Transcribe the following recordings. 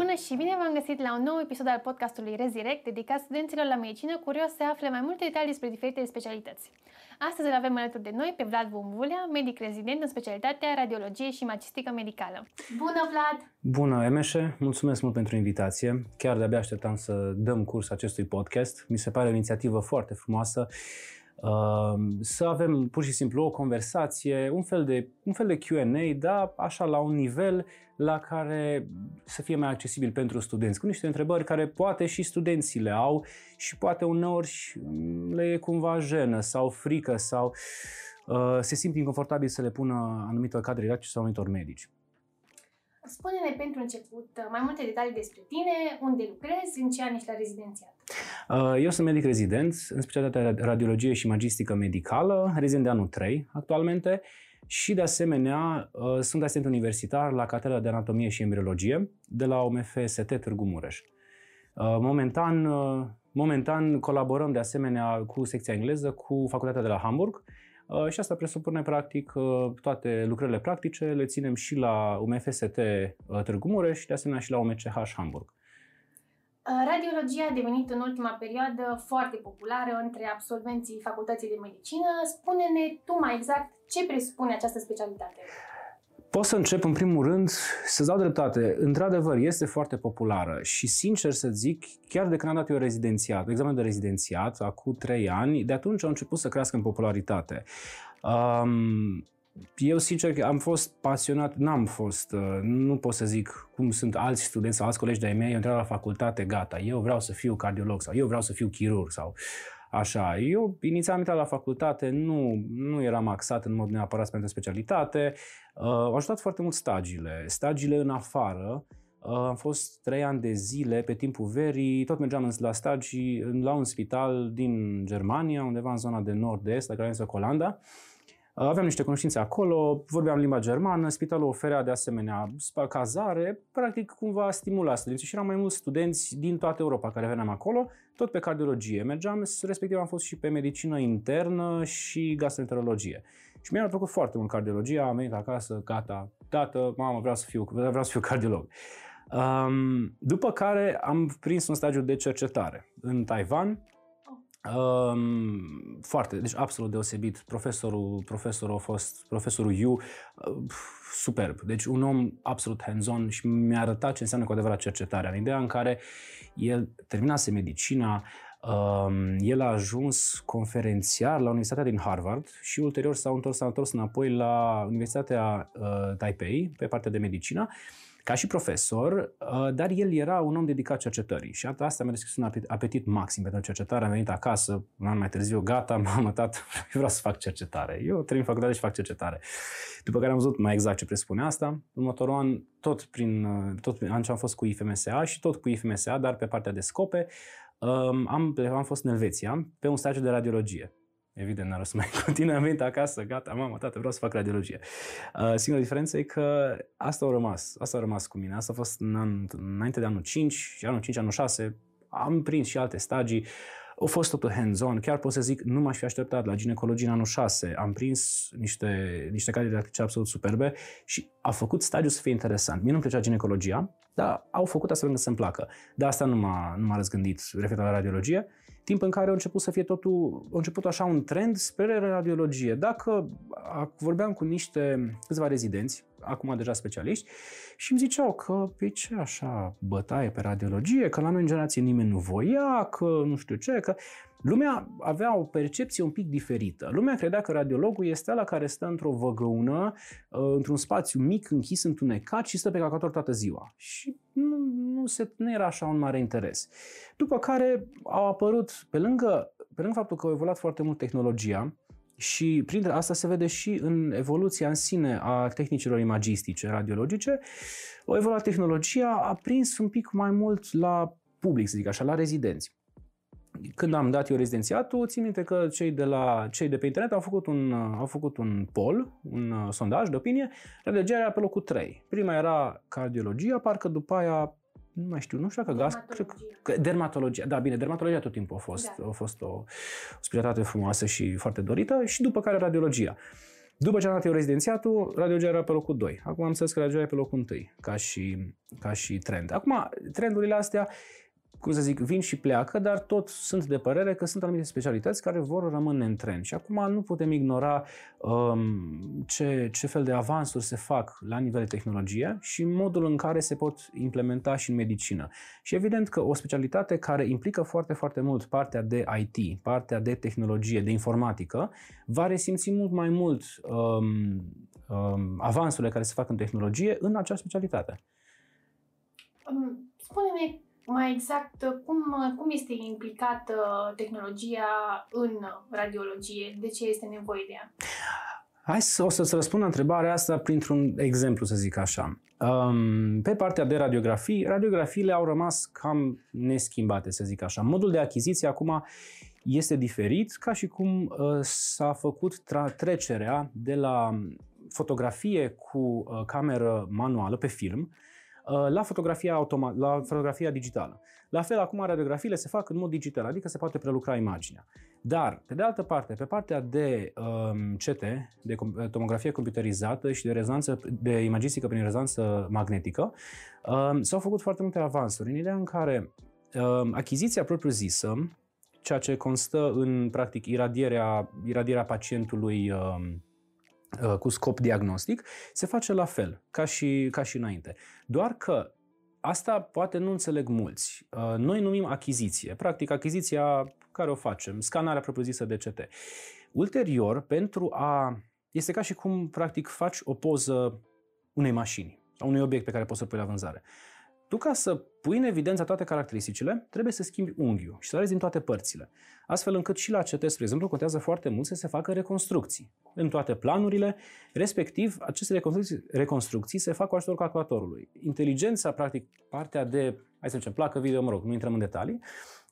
Bună și bine v-am găsit la un nou episod al podcastului ReziREC, dedicat studenților la medicină curioși să afle mai multe detalii despre diferite specialități. Astăzi îl avem alături de noi pe Vlad Vunvulea, medic rezident în specialitatea Radiologie și Imagistică Medicală. Bună, Vlad! Bună, Emeșe! Mulțumesc mult pentru invitație. Chiar de-abia așteptam să dăm curs acestui podcast. Mi se pare o inițiativă foarte frumoasă. Să avem pur și simplu o conversație, un fel de Q&A, dar așa la un nivel la care să fie mai accesibil pentru studenți, cu niște întrebări care poate și studenții le au și poate uneori le e cumva jenă sau frică sau se simt inconfortabil să le pună anumitor cadre didactice sau anumitor medici. Spune-ne pentru început mai multe detalii despre tine, unde lucrezi, în ce an ești la rezidențiat. Eu sunt medic rezident în specialitatea Radiologie și Imagistică Medicală, rezident de anul 3 actualmente și de asemenea sunt asistent universitar la Catedra de Anatomie și Embriologie de la UMFST Târgu Mureș. Momentan colaborăm de asemenea cu secția engleză, cu facultatea de la Hamburg. Și asta presupune, practic, toate lucrările practice le ținem și la UMFST Târgu Mureș și, de asemenea, și la UMCH Hamburg. Radiologia a devenit în ultima perioadă foarte populară între absolvenții facultății de medicină. Spune-ne tu mai exact ce presupune această specialitate. Pot să încep, în primul rând, să-ți dau dreptate. Într-adevăr, este foarte populară și, sincer să zic, chiar de când am dat eu rezidențiat, examen de rezidențiat, acum 3 ani, de atunci au început să crească în popularitate. Eu, sincer, am fost pasionat, nu pot să zic cum sunt alți studenți sau alți colegi de-ai mei, eu intrat la facultate, gata, eu vreau să fiu cardiolog sau eu vreau să fiu chirurg sau... Așa, eu inițial am intrat la facultate, nu eram axat în mod neapărat pentru specialitate, au ajutat foarte mult stagiile în afară, am fost 3 ani de zile pe timpul verii, tot mergeam la stagii la un spital din Germania, undeva în zona de nord-est, la granița cu Olanda. Aveam niște cunoștințe acolo, vorbeam limba germană, spitalul oferea de asemenea cazare, practic cumva stimula studenții și erau mai mulți studenți din toată Europa care veneam acolo, tot pe cardiologie mergeam, respectiv am fost și pe medicină internă și gastroenterologie. Și mi-a plăcut foarte mult cardiologia, am venit acasă, gata, tată, mamă, vreau să fiu cardiolog. După care am prins un stagiu de cercetare în Taiwan. Deci absolut deosebit. Profesorul a fost profesorul Yu, superb. Deci un om absolut hands-on și mi-a arătat ce înseamnă cu adevărat cercetarea. În ideea în care el terminase medicina, el a ajuns conferențiar la Universitatea din Harvard și ulterior s-a întors înapoi la Universitatea Taipei pe partea de medicină, ca și profesor, dar el era un om dedicat cercetării și asta mi-a deschis un apetit maxim pentru cercetare. Am venit acasă, un an mai târziu, gata, mamă, tată, vreau să fac cercetare. Eu termin facultate și fac cercetare. După care am văzut mai exact ce presupune asta. Următorul an, am fost cu IFMSA și tot cu IFMSA, dar pe partea de scope, am fost în Elveția pe un stagiu de radiologie. Evident, n-ar o să mai continui, am venit acasă, gata, mamă, tată, vreau să fac radiologie. Singura diferență e că asta a rămas cu mine, asta a fost înainte de anul 5 și anul 5, anul 6, am prins și alte stagii, a fost totul hands-on, chiar pot să zic, nu m-aș fi așteptat la ginecologie în anul 6, am prins niște cadre didactice absolut superbe și a făcut stagiul să fie interesant. Mie nu-mi plăcea ginecologia, dar au făcut astfel încât să-mi placă. Dar asta nu m-a răzgândit referitor la radiologie, timp în care a început să fie a început așa un trend spre radiologie. Dacă vorbeam cu câțiva rezidenți, acum deja specialiști, și îmi ziceau că pe ce așa bătaie pe radiologie, că la noi în generație nimeni nu voia, că nu știu ce, că lumea avea o percepție un pic diferită. Lumea credea că radiologul este ăla care stă într-o văgăună, într-un spațiu mic, închis, întunecat și stă pe calculator toată ziua. Și nu era așa un mare interes. După care au apărut, pe lângă faptul că a evoluat foarte mult tehnologia, și printre asta se vede și în evoluția în sine a tehnicilor imagistice, radiologice, a evoluat tehnologia, a prins un pic mai mult la public, să zic așa, la rezidenți. Când am dat eu rezidențiatul, țin minte că cei de pe internet au făcut un poll, un sondaj de opinie, radiologia era pe locul 3. Prima era cardiologia, parcă după aia, nu știu, dermatologia. Da, bine, dermatologia tot timpul a fost o specialitate frumoasă și foarte dorită și după care radiologia. După ce am dat eu rezidențiatul, radiologia era pe locul 2. Acum am înțeles că radiologia e pe locul 1, ca și trend. Acum, trendurile astea, cum să zic, vin și pleacă, dar tot sunt de părere că sunt anumite specialități care vor rămâne în trend. Și acum nu putem ignora ce fel de avansuri se fac la nivel de tehnologie și modul în care se pot implementa și în medicină. Și evident că o specialitate care implică foarte, foarte mult partea de IT, partea de tehnologie, de informatică, va resimți mult mai mult avansurile care se fac în tehnologie în acea specialitate. Spune-ne mai exact, cum este implicată tehnologia în radiologie? De ce este nevoie de ea? Hai să-ți răspund la întrebarea asta printr-un exemplu, să zic așa. Pe partea de radiografii, radiografiile au rămas cam neschimbate, să zic așa. Modul de achiziție acum este diferit, ca și cum s-a făcut trecerea de la fotografie cu cameră manuală pe film la fotografia automat, la fotografia digitală. La fel, acum radiografiile se fac în mod digital, adică se poate prelucra imaginea. Dar, pe de altă parte, pe partea de CT, de tomografie computerizată și de rezonanță, de imagistică prin rezonanță magnetică, s-au făcut foarte multe avansuri, în ideea în care achiziția propriu-zisă, ceea ce constă în, practic, iradierea pacientului cu scop diagnostic, se face la fel, ca și înainte. Doar că asta poate nu înțeleg mulți. Noi numim achiziție. Practic, achiziția care o facem, scanarea propriu-zisă de CT. Ulterior, este ca și cum, practic, faci o poză unei mașini sau unui obiect pe care poți să pui la vânzare. Tu, ca să pui în evidență toate caracteristicile, trebuie să schimbi unghiul și să arăți din toate părțile. Astfel încât și la CT, spre exemplu, contează foarte mult să se facă reconstrucții în toate planurile, respectiv aceste reconstrucții se fac cu ajutorul calculatorului. Inteligența, practic, partea de, hai să zicem, placă video, mă rog, nu intrăm în detalii,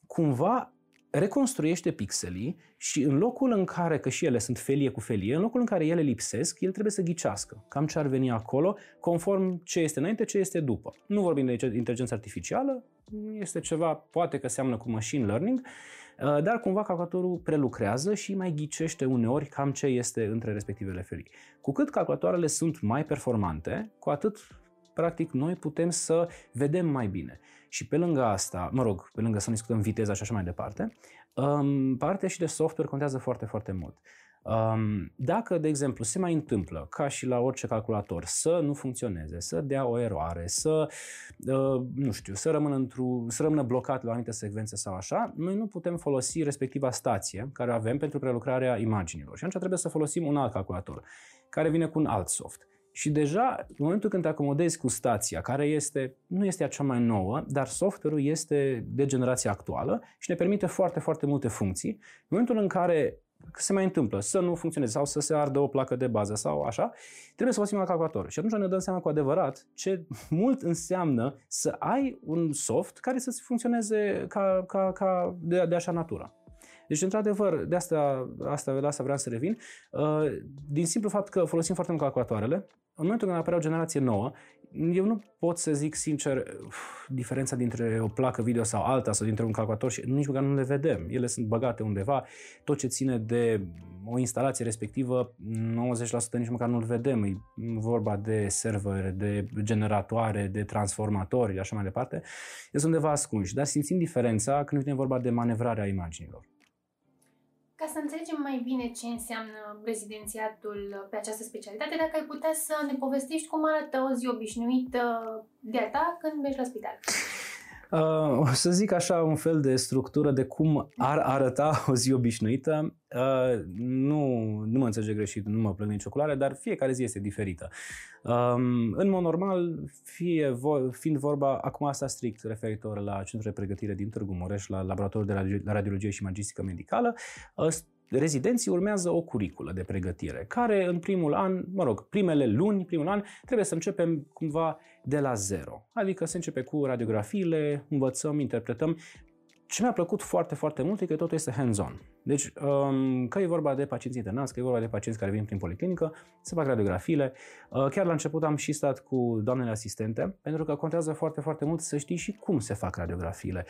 cumva reconstruiește pixelii și în locul în care, că și ele sunt felie cu felie, în locul în care ele lipsesc, el trebuie să ghicească cam ce ar veni acolo, conform ce este înainte, ce este după. Nu vorbim de inteligență artificială, este ceva, poate că seamănă cu machine learning, dar cumva calculatorul prelucrează și mai ghicește uneori cam ce este între respectivele felii. Cu cât calculatoarele sunt mai performante, cu atât, practic, noi putem să vedem mai bine. Și pe lângă asta, mă rog, pe lângă să nu discutăm viteza și așa mai departe, partea și de software contează foarte, foarte mult. Dacă, de exemplu, se mai întâmplă, ca și la orice calculator, să nu funcționeze, să dea o eroare, să rămână blocat la anumite secvențe sau așa, noi nu putem folosi respectiva stație care o avem pentru prelucrarea imaginilor. Și atunci trebuie să folosim un alt calculator, care vine cu un alt soft. Și deja, în momentul când te acomodezi cu stația, care nu este cea mai nouă, dar software-ul este de generația actuală și ne permite foarte, foarte multe funcții. În momentul în care se mai întâmplă să nu funcționeze sau să se ardă o placă de bază sau așa, trebuie să folosim la calculator. Și atunci ne dăm seama cu adevărat ce mult înseamnă să ai un soft care să funcționeze de așa natură. Deci, într-adevăr, de asta vreau să revin, din simplu fapt că folosim foarte mult calculatoarele, în momentul când apare o generație nouă, eu nu pot să zic sincer diferența dintre o placă video sau alta sau dintre un calculator și nici măcar nu le vedem. Ele sunt băgate undeva, tot ce ține de o instalație respectivă, 90% nici măcar nu-l vedem. E vorba de servere, de generatoare, de transformatori, așa mai departe. Sunt undeva ascunși, dar simțim diferența când vine vorba de manevrarea imaginilor. Ca să înțelegem mai bine ce înseamnă rezidențiatul pe această specialitate, dacă ai putea să ne povestești cum arată o zi obișnuită de-a ta când mergi la spital. O să zic așa, un fel de structură de cum ar arăta o zi obișnuită. Nu mă înțelege greșit, nu mă plâng nici oculare, dar fiecare zi este diferită. În mod normal, fiind vorba, acum asta strict referitor la centrul de pregătire din Târgu Mureș, la laboratorul de radiologie și imagistică medicală, rezidenții urmează o curiculă de pregătire, care în primul an, mă rog, primele luni, primul an, trebuie să începem cumva de la zero. Adică se începe cu radiografiile, învățăm, interpretăm Ce mi-a plăcut foarte, foarte mult e că totul este hands-on. Deci, că e vorba de pacienți internați, că e vorba de pacienți care vin prin policlinică, se fac radiografiile. Chiar la început am și stat cu doamnele asistente, pentru că contează foarte, foarte mult să știi și cum se fac radiografiile,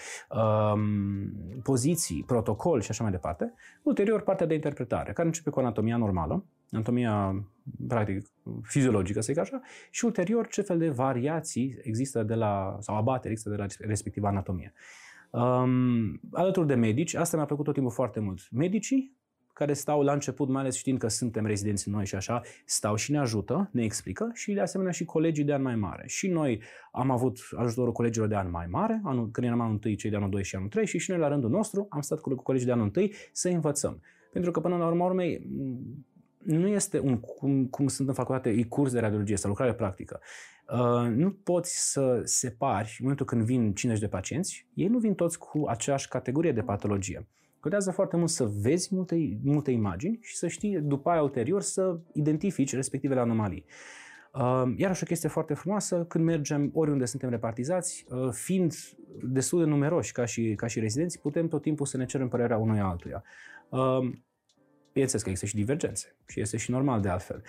poziții, protocol și așa mai departe. Ulterior, partea de interpretare, care începe cu anatomia normală, anatomia, practic, fiziologică, să zic așa, și ulterior ce fel de variații există de la, sau abateri există de la respectiva anatomie. Alături de medici, asta mi-a plăcut tot timpul foarte mult. Medicii care stau la început, mai ales știind că suntem rezidenți noi și așa, stau și ne ajută, ne explică și de asemenea și colegii de an mai mare. Și noi am avut ajutorul colegilor de an mai mare, când eram anul 1, cei de anul 2 și anul 3 și noi la rândul nostru am stat cu colegii de anul 1 să învățăm. Pentru că până la urma urmei, nu este un, cum sunt în facultate, e curs de radiologie sau lucrare practică. Nu poți să separi, în momentul când vin 50 de pacienți, ei nu vin toți cu aceeași categorie de patologie. Contează foarte mult să vezi multe imagini și să știi după aia ulterior să identifici respectivele anomalii. Iarăși o chestie foarte frumoasă, când mergem oriunde suntem repartizați, fiind destul de numeroși ca și rezidenți, putem tot timpul să ne cerem părerea unui altuia. Bineînțeles că există și divergențe și este și normal de altfel.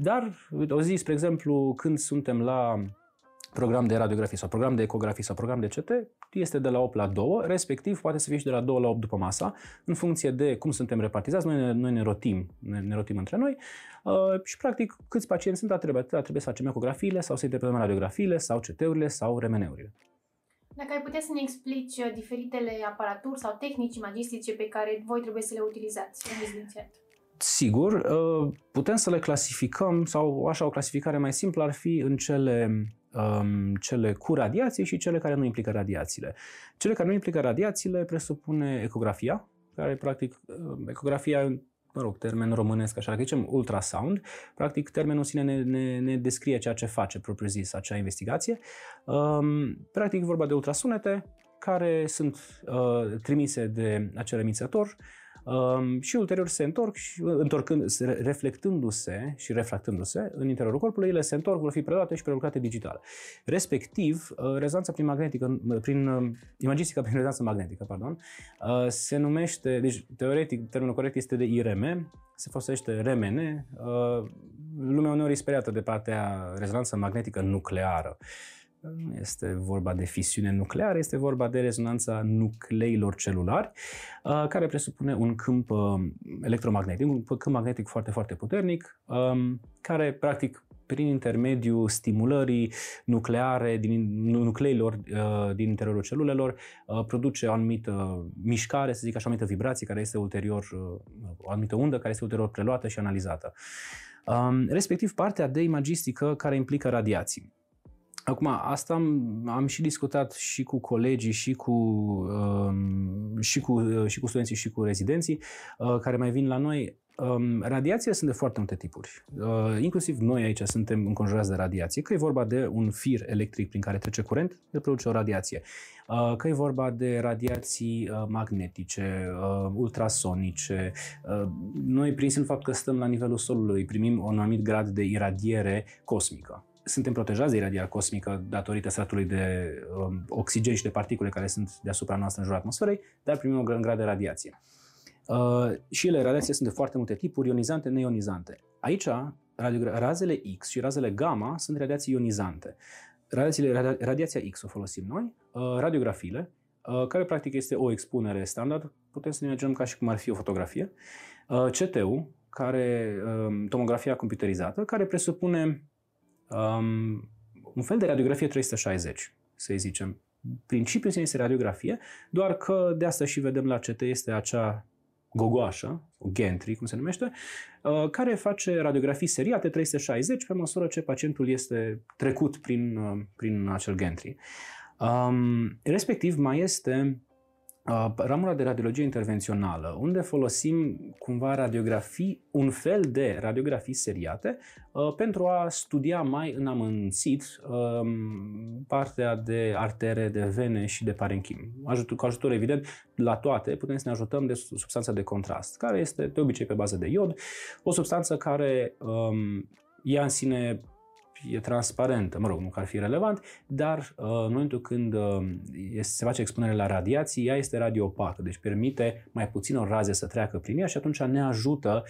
Dar, o zi, spre exemplu, când suntem la program de radiografie sau program de ecografie sau program de CT, este de la 8 la 2, respectiv poate să fie și de la 2 la 8 după masa, în funcție de cum suntem repartizați, noi ne rotim între noi și, practic, câți pacienți sunt, trebuie să facem ecografiile sau să interpretăm radiografiile sau CT-urile sau RMN-urile. Dacă ai putea să ne explici diferitele aparaturi sau tehnici imagistice pe care voi trebuie să le utilizați în rezidențiat. Sigur, putem să le clasificăm sau așa o clasificare mai simplă ar fi în cele cu radiație și cele care nu implică radiațiile. Cele care nu implică radiațiile presupune ecografia, care practic ecografia, mă rog, termen românesc, așa, dacă zicem ultrasound, practic termenul sine ne descrie ceea ce face, propriu-zis, acea investigație. Practic vorba de ultrasunete care sunt trimise de acel emițător și ulterior se întorc și reflectându-se și refractându-se în interiorul corpului, ele se întorc, vor fi preluate și prelucrate digital. Respectiv, rezonanța imagistica prin rezonanță magnetică, pardon, se numește, deci teoretic termenul corect este de IRM, se folosește RMN, lumea uneori e speriată de partea rezonanță magnetică nucleară. Nu este vorba de fisiune nucleară, este vorba de rezonanța nucleilor celulari, care presupune un câmp electromagnetic, un câmp magnetic foarte, foarte puternic, care, practic, prin intermediul stimulării nucleare nucleilor din interiorul celulelor, produce o anumită mișcare, să zic așa, o anumită vibrație, care este ulterior, o anumită undă, care este ulterior preluată și analizată. Respectiv, partea de imagistică care implică radiații. Acum, asta am și discutat și cu colegii, și cu studenții, și cu rezidenții care mai vin la noi. Radiațiile sunt de foarte multe tipuri. Inclusiv noi aici suntem înconjurați de radiație. Că e vorba de un fir electric prin care trece curent, el produce o radiație. Că e vorba de radiații magnetice, ultrasonice. Noi, prin simplu fapt că stăm la nivelul solului, primim un anumit grad de iradiere cosmică. Suntem protejați de iradiarea cosmică datorită stratului de oxigen și de particule care sunt deasupra noastră în jurul atmosferei, dar primim un gran grad de radiație. Și ele, radiații, sunt de foarte multe tipuri, ionizante, neionizante. Aici, razele X și razele gamma sunt radiații ionizante. Radiația X o folosim noi, radiografiile, care practic este o expunere standard, putem să ne imaginăm ca și cum ar fi o fotografie, CT-ul, tomografia computerizată, care presupune un fel de radiografie 360, să-i zicem. Principiul este radiografie, doar că de asta și vedem la CT este acea gogoașă, o gantry, cum se numește, care face radiografii seriate 360 pe măsură ce pacientul este trecut prin acel gantry. Respectiv, mai este ramura de radiologie intervențională, unde folosim cumva radiografii, un fel de radiografii seriate, pentru a studia mai în amănunțit partea de artere, de vene și de parenchim. Cu ajutor, evident, la toate putem să ne ajutăm de substanța de contrast, care este de obicei pe bază de iod, o substanță care ia în sine e transparentă, mă rog, nu că ar fi relevant, dar în momentul când se face expunere la radiații, ea este radioopată, deci permite mai puținor raze să treacă prin ea și atunci ne ajută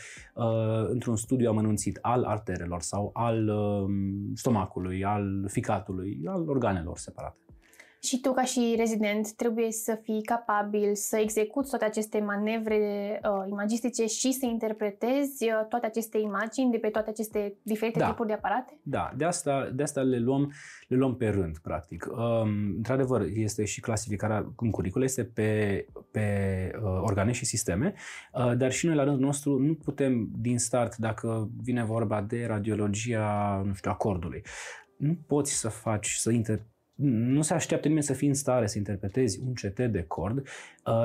într-un studiu amănunțit al arterelor sau al stomacului, al ficatului, al organelor separate. Și tu, ca și rezident, trebuie să fii capabil să execuți toate aceste manevre imagistice și să interpretezi toate aceste imagini de pe toate aceste diferite tipuri de aparate? Da, de asta le luăm pe rând, practic. Într-adevăr, este și clasificarea în curriculă, este pe organe și sisteme, dar și noi, la rândul nostru, nu putem din start, dacă vine vorba de radiologia, nu știu, acordului. Nu poți să faci, nu se așteaptă nimeni să fii în stare să interpretezi un CT de cord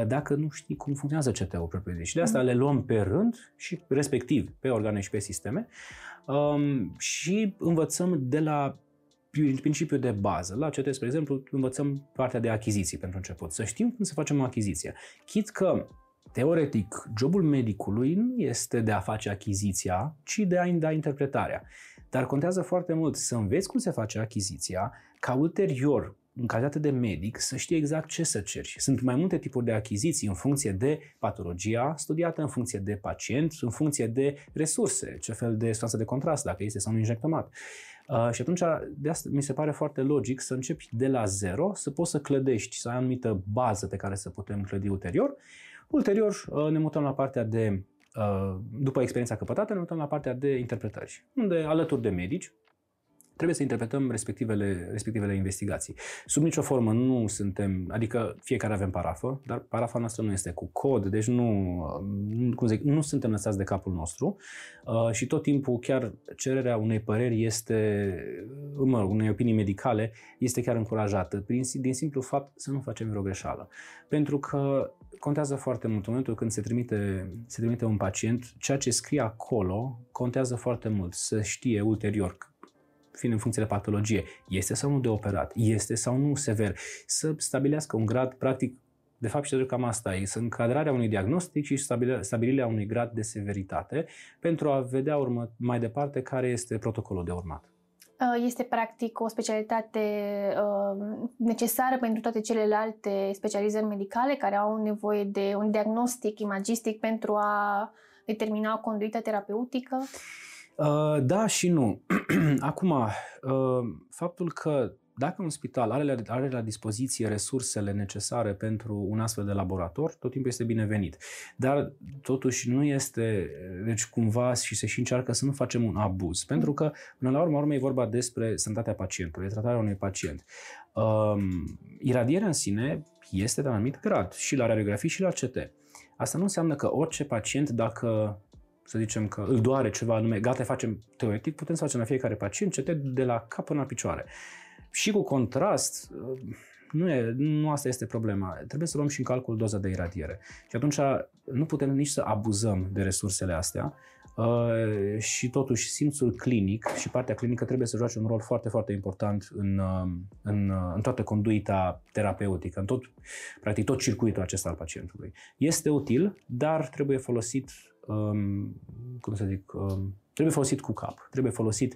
dacă nu știi cum funcționează CT-ul propriu-zis. Și de asta le luăm pe rând și respectiv pe organe și pe sisteme și învățăm de la principiul de bază. La CT, spre exemplu, învățăm partea de achiziții pentru început. Să știm cum să facem o achiziție. Chit că teoretic, jobul medicului nu este de a face achiziția, ci de a-i da interpretarea. Dar contează foarte mult să înveți cum se face achiziția, ca ulterior, în calitate de medic, să știi exact ce să ceri. Sunt mai multe tipuri de achiziții în funcție de patologia studiată, în funcție de pacient, în funcție de resurse, ce fel de substanță de contrast, dacă este sau nu injectomat. Și atunci, de asta mi se pare foarte logic să începi de la zero, să poți să clădești, să ai o anumită bază pe care să putem clădi ulterior. Ulterior, ne mutăm la partea de, după experiența căpătată, ne mutăm la partea de interpretări, unde alături de medici trebuie să interpretăm respectivele investigații. Sub nicio formă nu suntem, adică fiecare avem parafă, dar parafa noastră nu este cu cod, deci nu suntem lăsați de capul nostru și tot timpul chiar cererea unei păreri este, unei opinii medicale, este chiar încurajată, din simplu fapt să nu facem vreo greșeală. Pentru că contează foarte mult în momentul când se trimite un pacient, ceea ce scrie acolo contează foarte mult, să știe ulterior fiind în funcție de patologie, este sau nu de operat, este sau nu sever, să stabilească un grad, practic, de fapt și cam asta e, încadrarea unui diagnostic și stabilirea unui grad de severitate pentru a vedea mai departe care este protocolul de urmat. Este practic o specialitate necesară pentru toate celelalte specializări medicale care au nevoie de un diagnostic imagistic pentru a determina o conduită terapeutică? Da și nu. Acum, faptul că dacă un spital are la dispoziție resursele necesare pentru un astfel de laborator, tot timpul este binevenit. Dar totuși nu este, deci cumva și se și încearcă să nu facem un abuz. Pentru că, până la urmă, e vorba despre sănătatea pacientului, tratarea unui pacient. Iradierea în sine este de anumit grad, și la radiografie și la CT. Asta nu înseamnă că orice pacient, dacă să zicem că îl doare ceva anume, gata, facem teoretic, putem să facem la fiecare pacient CT de la cap până la picioare. Și cu contrast, nu asta este problema. Trebuie să luăm și în calcul doza de iradiere. Și atunci nu putem nici să abuzăm de resursele astea și totuși simțul clinic și partea clinică trebuie să joace un rol foarte, foarte important în toată conduita terapeutică, în tot, practic tot circuitul acesta al pacientului. Este util, dar trebuie folosit trebuie folosit cu cap, trebuie folosit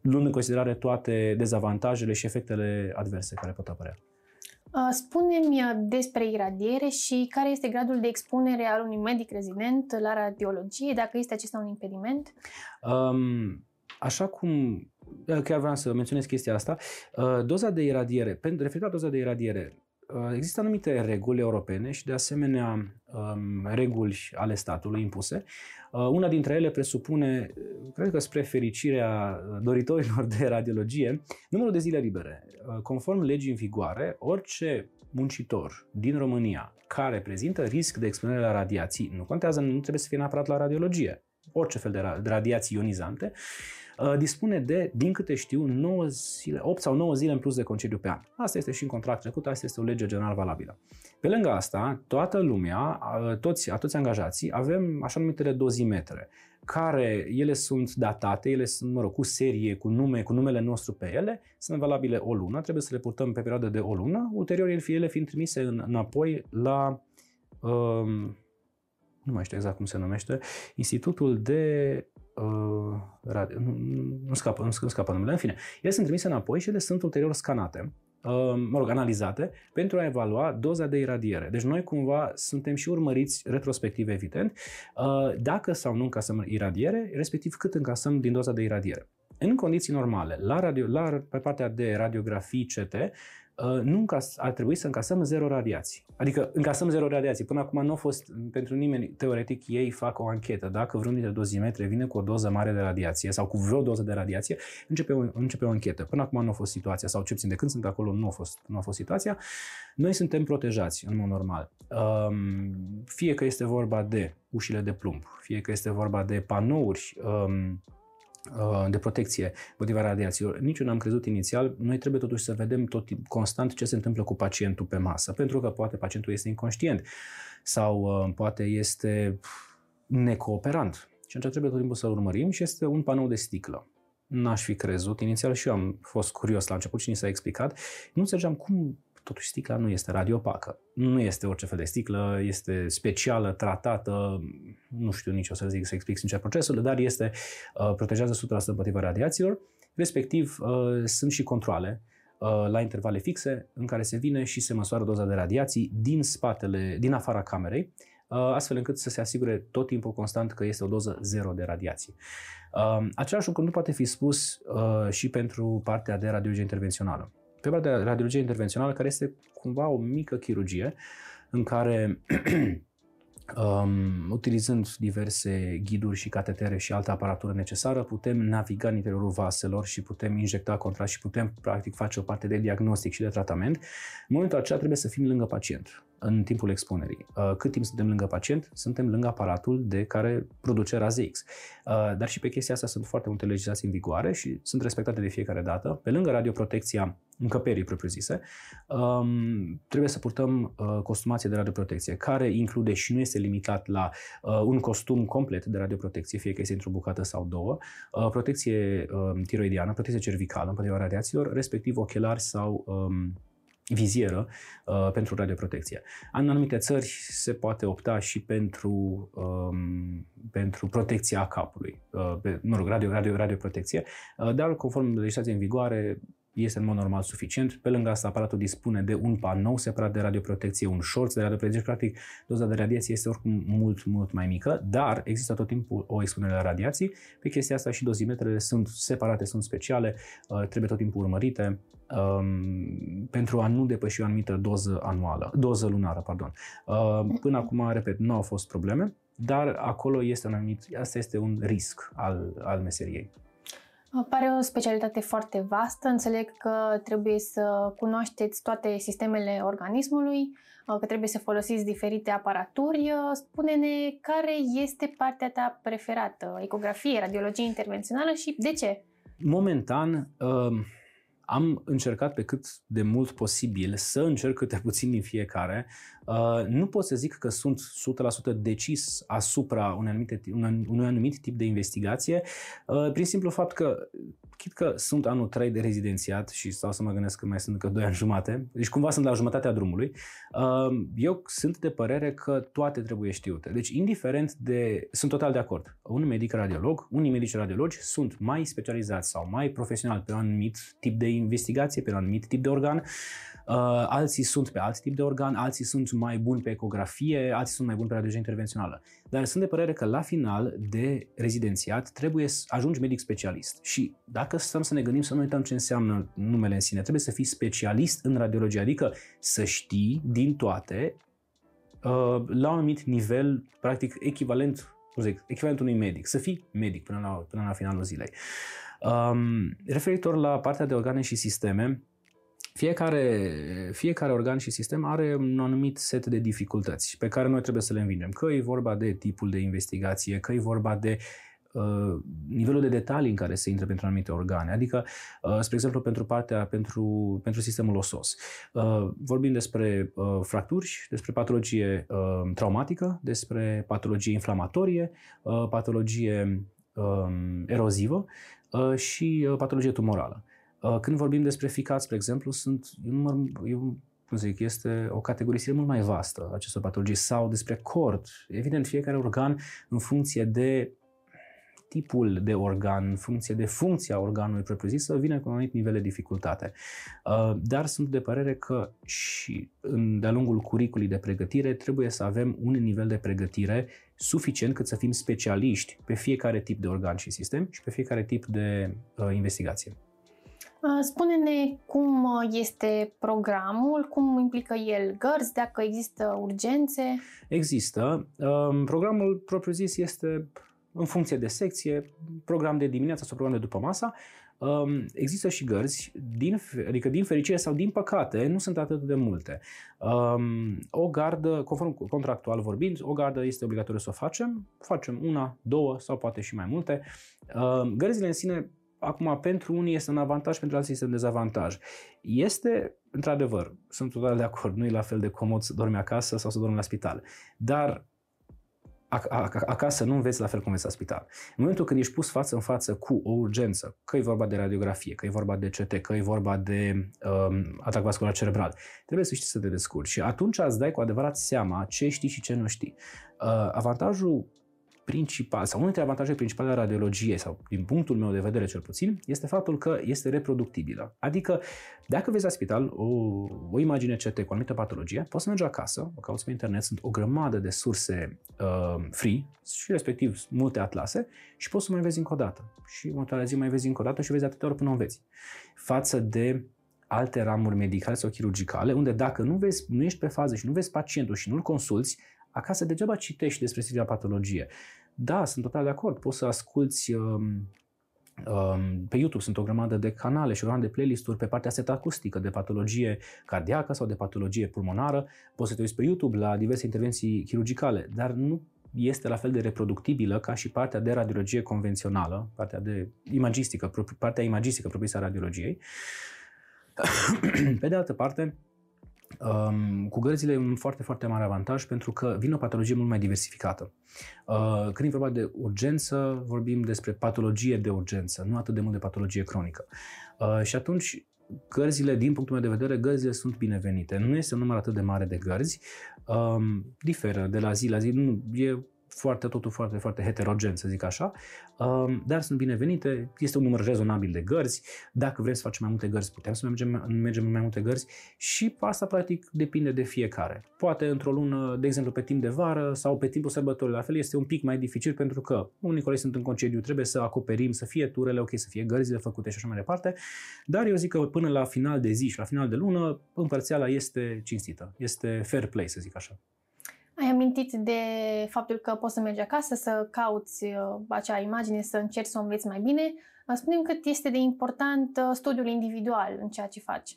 luând în considerare toate dezavantajele și efectele adverse care pot apărea. Spune-mi despre iradiere și care este gradul de expunere al unui medic rezident la radiologie, dacă este acesta un impediment? Așa cum, chiar vreau să menționez chestia asta, doza de iradiere, referitor la doza de iradiere, există anumite reguli europene și de asemenea reguli ale statului impuse. Una dintre ele presupune, cred că spre fericirea doritorilor de radiologie, numărul de zile libere. Conform legii în vigoare, orice muncitor din România care prezintă risc de expunere la radiații, nu contează, nu trebuie să fie neapărat la radiologie, orice fel de radiații ionizante, dispune de, din câte știu, 9 zile, 8 sau 9 zile în plus de concediu pe an. Asta este și în contract trecut, asta este o lege general valabilă. Pe lângă asta, toată lumea, toți angajații, avem așa numitele dozimetre, care ele sunt datate, ele sunt, cu serie, cu numele nostru pe ele, sunt valabile o lună, trebuie să le purtăm pe perioadă de o lună, ulterior ele fiind trimise înapoi la... nu mai știu exact cum se numește, Institutul de nu scapă numele, în fine. Ele sunt trimise înapoi și ele sunt ulterior scanate, analizate, pentru a evalua doza de iradiere. Deci noi cumva suntem și urmăriți retrospectiv, evident, dacă sau nu încasăm iradiere, respectiv cât încasăm din doza de iradiere. În condiții normale, pe partea de radiografii CT, ar trebui să încasăm 0 radiații. Adică încasăm 0 radiații. Până acum nu a fost pentru nimeni, teoretic, ei fac o anchetă. Dacă vreun dintre dozimetre vine cu o doză mare de radiație sau cu vreo doză de radiație, începe o anchetă. Până acum nu a fost situația, sau ce puțin de când sunt acolo nu a fost situația. Noi suntem protejați în mod normal. Fie că este vorba de ușile de plumb, fie că este vorba de panouri de protecție împotriva radiațiilor. Nici eu n-am crezut inițial. Noi trebuie totuși să vedem constant ce se întâmplă cu pacientul pe masă, pentru că poate pacientul este inconștient sau poate este necooperant. Și atunci trebuie tot timpul să-l urmărim și este un panou de sticlă. N-aș fi crezut. Inițial și eu am fost curios la început și ni s-a explicat. Nu înțelegeam cum totuși sticla nu este radiopacă. Nu este orice fel de sticlă, este specială, tratată, nu știu nici să explic sincer procesul, dar este, protejează 100% împotriva radiațiilor, respectiv sunt și controale la intervale fixe în care se vine și se măsoară doza de radiații din afara camerei, astfel încât să se asigure tot timpul constant că este o doză 0 de radiații. Același lucru nu poate fi spus și pentru partea de radiologie intervențională. Pe partea de radiologie intervențională, care este cumva o mică chirurgie, în care, utilizând diverse ghiduri și catetere și altă aparatură necesară, putem naviga în interiorul vaselor și putem injecta contrast și putem, practic, face o parte de diagnostic și de tratament. În momentul acela trebuie să fim lângă pacient în timpul expunerii. Cât timp suntem lângă pacient, suntem lângă aparatul de care produce raze X. Dar și pe chestia asta sunt foarte multe legislații în vigoare și sunt respectate de fiecare dată. Pe lângă radioprotecția încăperii propriu-zise, trebuie să purtăm costumație de radioprotecție, care include și nu este limitat la un costum complet de radioprotecție, fie că este într-o bucată sau două, protecție tiroidiană, protecție cervicală împotriva radiațiilor, respectiv ochelari sau vizieră pentru radioprotecție. În anumite țări se poate opta și pentru protecția capului, radioprotecție, dar conform legislației în vigoare este în mod normal suficient. Pe lângă asta, aparatul dispune de un panou separat de radioprotecție, un șorț de radioprotecție. Practic, doza de radiație este oricum mult, mult mai mică, dar există tot timpul o expunere la radiații. Pe chestia asta și dozimetrele sunt separate, sunt speciale, trebuie tot timpul urmărite pentru a nu depăși o anumită doză lunară, pardon. Până acum, repet, nu au fost probleme, dar acolo este asta este un risc al meseriei. Pare o specialitate foarte vastă, înțeleg că trebuie să cunoașteți toate sistemele organismului, că trebuie să folosiți diferite aparaturi. Spune-ne care este partea ta preferată, ecografie, radiologie intervențională și de ce? Momentan am încercat pe cât de mult posibil să încerc câte puțin din fiecare. Nu pot să zic că sunt 100% decis asupra unui anumit tip de investigație, prin simplu fapt că, chit că sunt anul 3 de rezidențiat și stau să mă gândesc că mai sunt încă 2 ani jumate, deci cumva sunt la jumătatea drumului, eu sunt de părere că toate trebuie știute. Deci, indiferent de... Sunt total de acord. Un medic radiolog, unii medici radiologi sunt mai specializați sau mai profesionali pe un anumit tip de investigație, pe un anumit tip de organ, alții sunt pe alt tip de organ, alții sunt mai buni pe ecografie, alții sunt mai buni pe radiologie intervențională. Dar sunt de părere că la final de rezidențiat trebuie să ajungi medic specialist. Și dacă stăm să ne gândim, să nu uităm ce înseamnă numele în sine, trebuie să fii specialist în radiologie, adică să știi din toate la un anumit nivel, practic echivalent, echivalentul unui medic, să fii medic până la finalul zilei. Referitor la partea de organe și sisteme, fiecare organ și sistem are un anumit set de dificultăți pe care noi trebuie să le învingem. Că e vorba de tipul de investigație, că e vorba de nivelul de detalii în care se intră pentru anumite organe. Adică, spre exemplu, pentru sistemul osos. Vorbim despre fracturi, despre patologie traumatică, despre patologie inflamatorie, patologie erozivă și patologie tumorală. Când vorbim despre ficat, spre exemplu, este o categorisire mult mai vastă acestor patologii, sau despre cord. Evident, fiecare organ în funcție de tipul de organ, în funcție de funcția organului propriu-zisă, vine cu un anumit nivel de dificultate. Dar sunt de părere că și de-a lungul curicului de pregătire trebuie să avem un nivel de pregătire suficient cât să fim specialiști pe fiecare tip de organ și sistem și pe fiecare tip de investigație. Spune-ne cum este programul, cum implică el gărzi, dacă există urgențe? Există. Programul propriu-zis este în funcție de secție, program de dimineață sau program de după masa. Există și gărzi, adică din fericire sau din păcate, nu sunt atât de multe. O gardă, conform contractual vorbind, o gardă este obligatoriu să o facem. Facem una, două sau poate și mai multe. Gărzile în sine, acum, pentru unii este un avantaj, pentru alții este un dezavantaj. Este, într-adevăr, sunt total de acord, nu e la fel de comod să dormi acasă sau să dormi la spital. Dar acasă nu înveți la fel cum vezi la spital. În momentul când ești pus față în față cu o urgență, că e vorba de radiografie, că e vorba de CT, că e vorba de atac vascular cerebral, trebuie să știi să te descurci și atunci îți dai cu adevărat seama ce știi și ce nu știi. Avantajul principal, sau unul dintre avantajele principale ale radiologiei, sau din punctul meu de vedere cel puțin, este faptul că este reproductibilă. Adică, dacă vezi la spital o imagine CT cu anumită patologie, poți să mergi acasă, o cauți pe internet, sunt o grămadă de surse free și respectiv multe atlase și poți să mai vezi încă o dată. Și următoarea zi mai vezi încă o dată și vezi atâtea ori până o înveți. Față de alte ramuri medicale sau chirurgicale, unde dacă nu ești pe fază și nu vezi pacientul și nu-l consulți, acasă degeaba citești despre stilea patologie. Da, sunt total de acord. Poți să asculți pe YouTube, sunt o grămadă de canale și o grămadă de playlist-uri pe partea asta acustică, de patologie cardiacă sau de patologie pulmonară. Poți să te uiți pe YouTube la diverse intervenții chirurgicale, dar nu este la fel de reproductibilă ca și partea de radiologie convențională, partea de imagistică, partea imagistică propriu-zisă a radiologiei. Pe de altă parte, cu gărzile e un foarte, foarte mare avantaj pentru că vine o patologie mult mai diversificată. Când e vorba de urgență, vorbim despre patologie de urgență, nu atât de mult de patologie cronică. Și atunci, gărzile, din punctul meu de vedere, gărzile sunt binevenite. Nu este un număr atât de mare de gărzi. Diferă de la zi la zi, nu, e totul foarte, foarte heterogen, să zic așa, dar sunt binevenite, este un număr rezonabil de gărzi, dacă vrem să facem mai multe gărzi, putem să mergem în mai multe gărzi și asta practic depinde de fiecare. Poate într-o lună, de exemplu pe timp de vară sau pe timpul sărbătorilor, la fel este un pic mai dificil pentru că unii colegi sunt în concediu, trebuie să acoperim, să fie turele, ok, să fie gărzile făcute și așa mai departe, dar eu zic că până la final de zi și la final de lună, împărțeala este cinstită, este fair play, să zic așa. Ai amintit de faptul că poți să mergi acasă, să cauți acea imagine, să încerci să o înveți mai bine. Spune-mi cât este de important studiul individual în ceea ce faci.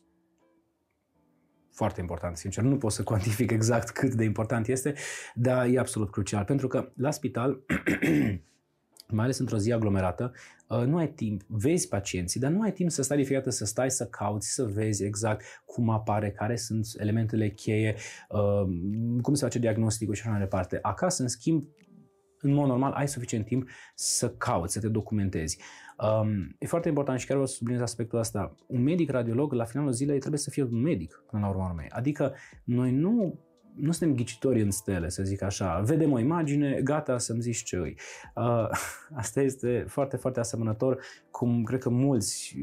Foarte important, sincer. Nu pot să cuantific exact cât de important este, dar e absolut crucial. Pentru că la spital, mai ales într-o zi aglomerată, nu ai timp, vezi pacienții, dar nu ai timp să stai de fiecare dată, să stai, să cauți, să vezi exact cum apare, care sunt elementele cheie, cum se face diagnosticul și așa mai departe. Acasă, în schimb, în mod normal, ai suficient timp să cauți, să te documentezi. E foarte important și chiar vreau să subliniez aspectul ăsta. Un medic radiolog, la finalul zilei, trebuie să fie un medic, până la urma urmei. Adică, noi nu suntem ghicitori în stele, să zic așa. Vedem o imagine, gata, să-mi zici ce-i. Asta este foarte, foarte asemănător cum cred că mulți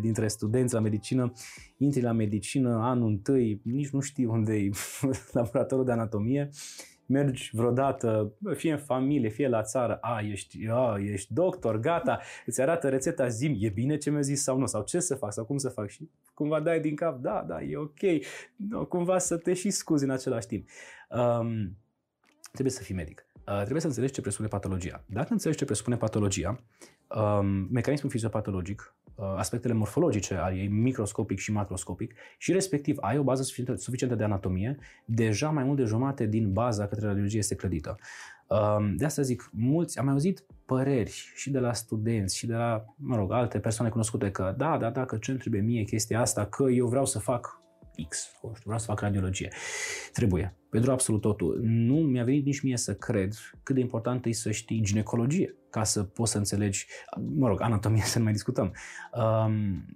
dintre studenți la medicină intri la medicină anul întâi, nici nu știu unde-i laboratorul de anatomie, mergi vreodată, fie în familie, fie la țară, ești doctor, gata, îți arată rețeta, zi-mi, e bine ce mi-a zis sau nu, sau ce să fac, sau cum să fac și cumva dai din cap, da, e ok, no, cumva să te și scuzi în același timp. Trebuie să fii medic. Trebuie să înțelegi ce presupune patologia. Dacă înțelegi ce presupune patologia, mecanismul fiziopatologic, aspectele morfologice ale ei, microscopic și macroscopic, și respectiv ai o bază suficientă de anatomie, deja mai mult de jumate din baza către radiologie este clădită. De asta zic, mulți, am auzit păreri și de la studenți și de la, alte persoane cunoscute că da, că ce-mi trebuie mie chestia asta, că eu vreau să fac X, vreau să fac radiologie. Trebuie, pentru absolut totul. Nu mi-a venit nici mie să cred cât de important e să știi ginecologie, ca să poți să înțelegi, anatomie să nu mai discutăm,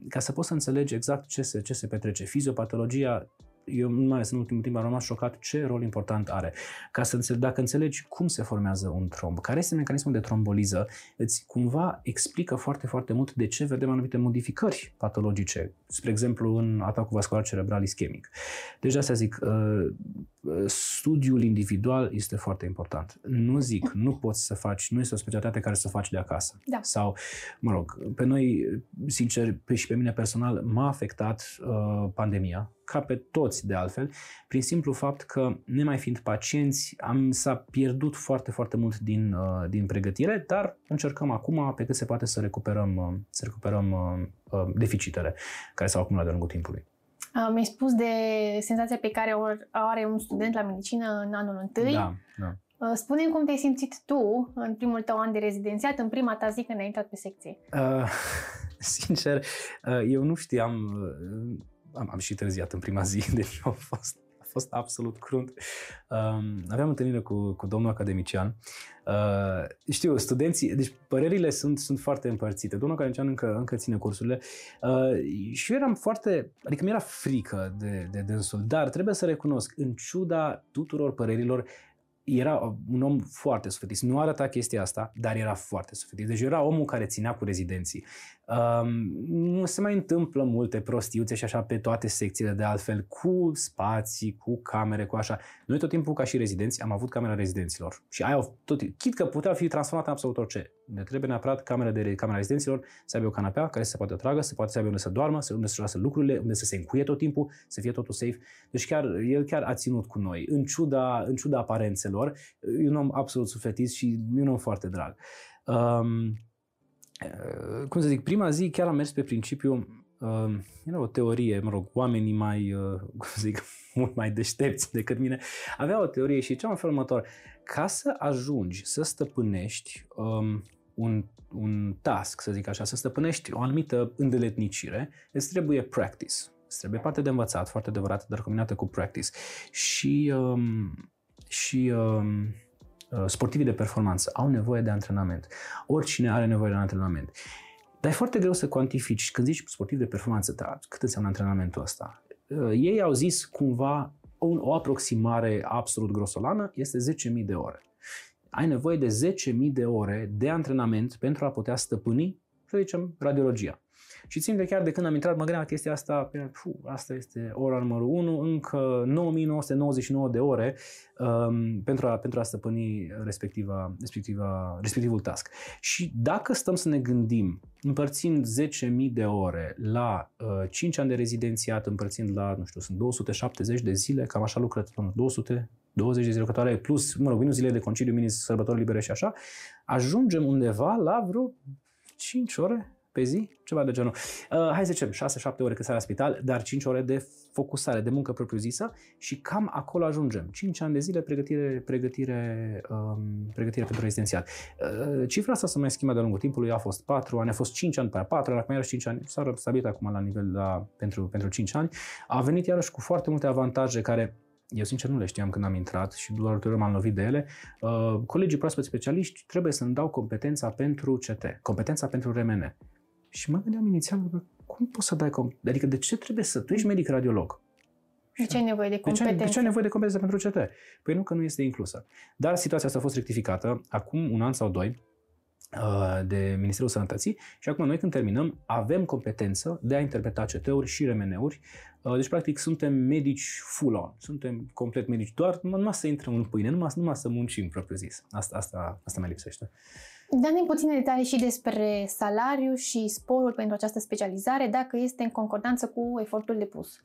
ca să poți să înțelegi exact ce se petrece. Fiziopatologia eu mai ales în ultimul timp am rămas șocat ce rol important are. Ca să dacă înțelegi cum se formează un tromb, care este mecanismul de tromboliză, îți cumva explică foarte, foarte mult de ce vedem anumite modificări patologice, spre exemplu în atacul vascular cerebral ischemic. Deci de asta zic, studiul individual este foarte important. Nu zic, nu poți să faci, nu este o specialitate care să faci de acasă. Da. Sau, mă rog, pe noi, sincer, și pe mine personal, m-a afectat pandemia, ca pe toți de altfel, prin simplu fapt că, nemai fiind pacienți, s-a pierdut foarte, foarte mult din pregătire, dar încercăm acum, pe cât se poate, să recuperăm deficitele care s-au acumulat de-a lungul timpului. Mi-ai spus de senzația pe care o are un student la medicină în anul întâi. Da, da. Spune-mi cum te-ai simțit tu în primul tău an de rezidențiat, în prima ta zi când ai intrat pe secție. Sincer, eu nu știam... Am și întârziat în prima zi, deci a fost absolut crunt. Aveam întâlnire cu domnul academician. Știu, studenții, deci părerile sunt foarte împărțite. Domnul academician încă ține cursurile. Și eu eram foarte, adică mi-era frică de dânsul, dar trebuie să recunosc, în ciuda tuturor părerilor, era un om foarte sufletist. Nu arăta chestia asta, dar era foarte sufletist. Deci era omul care ținea cu rezidenții. Nu se mai întâmplă multe prostiuțe și așa pe toate secțiile, de altfel, cu spații, cu camere, cu așa. Noi tot timpul, ca și rezidenți, am avut camera rezidenților. Și aia chit că putea fi transformată în absolut orice. Ne trebuie neapărat camera rezidenților să aibă o canapea care se poate tragă, se poate să aibă unde să doarmă, unde să joase lucrurile, unde să se încuie tot timpul, să fie totul safe. Deci el chiar a ținut cu noi, în ciuda aparențelor. E un om absolut sufletist și un om foarte drag. Cum să zic, prima zi chiar am mers pe principiu, era o teorie, mă rog, oamenii mai, cum să zic, mult mai deștepți decât mine, aveau o teorie și cea în felul următor. Ca să ajungi să stăpânești un task, să zic așa, să stăpânești o anumită îndeletnicire, îți trebuie practice. Îți trebuie parte de învățat, foarte adevărat, dar combinată cu practice. Și... sportivii de performanță au nevoie de antrenament. Oricine are nevoie de antrenament. Dar e foarte greu să cuantifici. Când zici sportiv de performanță, da, cât înseamnă antrenamentul ăsta? Ei au zis cumva o aproximare absolut grosolană, este 10.000 de ore. Ai nevoie de 10.000 de ore de antrenament pentru a putea stăpâni, să zicem, radiologia. Și țin de chiar de când am intrat, mă gândeam chestia asta, asta este ora numărul 1, încă 9.999 de ore pentru a stăpâni respectivul task. Și dacă stăm să ne gândim, împărțind 10.000 de ore la 5 ani de rezidențiat, împărțind la, nu știu, sunt 270 de zile, cam așa lucră, 220 de zile lucrătoare, plus, mă rog, minus zile de concediu, minus sărbători libere și așa, ajungem undeva la vreo 5 ore pe zi, ceva de genul. Hai să zicem, 6-7 ore cât stai la spital, dar 5 ore de focusare, de muncă propriu-zisă și cam acolo ajungem. 5 ani de zile pregătire pentru rezidențiat. Cifra asta s-a mai schimbat de-a lungul timpului, a fost 4 ani, a fost 5 ani, pe 4 ani, acum iarăși 5 ani, s-a stabilit acum la nivel pentru 5 ani. A venit iarăși cu foarte multe avantaje care eu sincer nu le știam când am intrat și doar ulterior m-am lovit de ele. Colegii proaspeți specialiști trebuie să-mi dau competența pentru CT, competența pentru RMN. Și mă gândeam inițial, cum poți să dai competență? Adică de ce trebuie să... Tu ești medic radiolog. De ce ai nevoie de competență? De ce ai nevoie de competență pentru CT? Păi nu, că nu este inclusă. Dar situația asta a fost rectificată acum un an sau doi de Ministerul Sănătății și acum noi când terminăm avem competență de a interpreta CT-uri și RMN-uri. Deci practic suntem medici full-on, suntem complet medici, doar numai să intrăm în pâine, numai să muncim propriu-zis. Asta mai lipsește. Dă-ne puține detalii și despre salariu și sporul pentru această specializare, dacă este în concordanță cu efortul depus.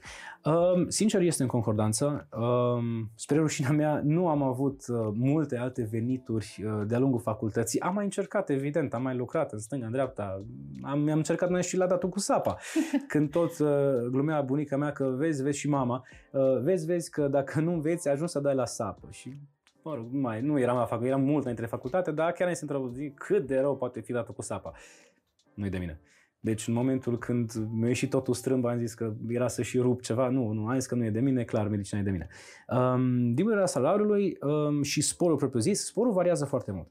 Sincer, este în concordanță. Spre rușinea mea, nu am avut multe alte venituri de-a lungul facultății. Am mai încercat, evident, am mai lucrat în stânga, în dreapta. Mi-am încercat noi și la datul cu sapa. Când tot glumea bunica mea că vezi și mama, vezi că dacă nu înveți, ajungi să dai la sapă. Și... mă rog, nu eram la facultate, eram mult între facultate, dar chiar ne-am întrebat cât de rău poate fi dată cu sapa. Nu-i de mine. Deci în momentul când mi-a ieșit totul strâmb, am zis că era să și rup ceva, nu, am zis că nu e de mine, clar, medicina e de mine. Din punct de vedere al salariului și sporul propriu-zis, sporul variază foarte mult.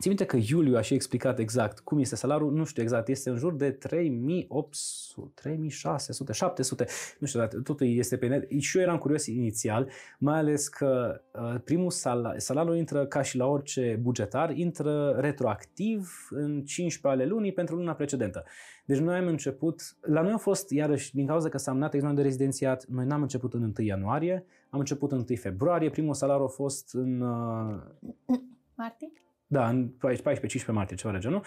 Țin minte că Iuliu a și explicat exact cum este salariul, nu știu exact, este în jur de 3800, 3600, 700, nu știu, dar totul este pe net. Și eu eram curios inițial, mai ales că primul salariul intră ca și la orice bugetar, intră retroactiv în 15 ale lunii pentru luna precedentă. Deci noi am început, la noi a fost, iarăși, din cauza că s-a amânat examenul de rezidențiat, noi n-am început în 1 ianuarie, am început în 1 februarie, primul salariu a fost în... martie? Da, în 14-15 martie, ceva de genul.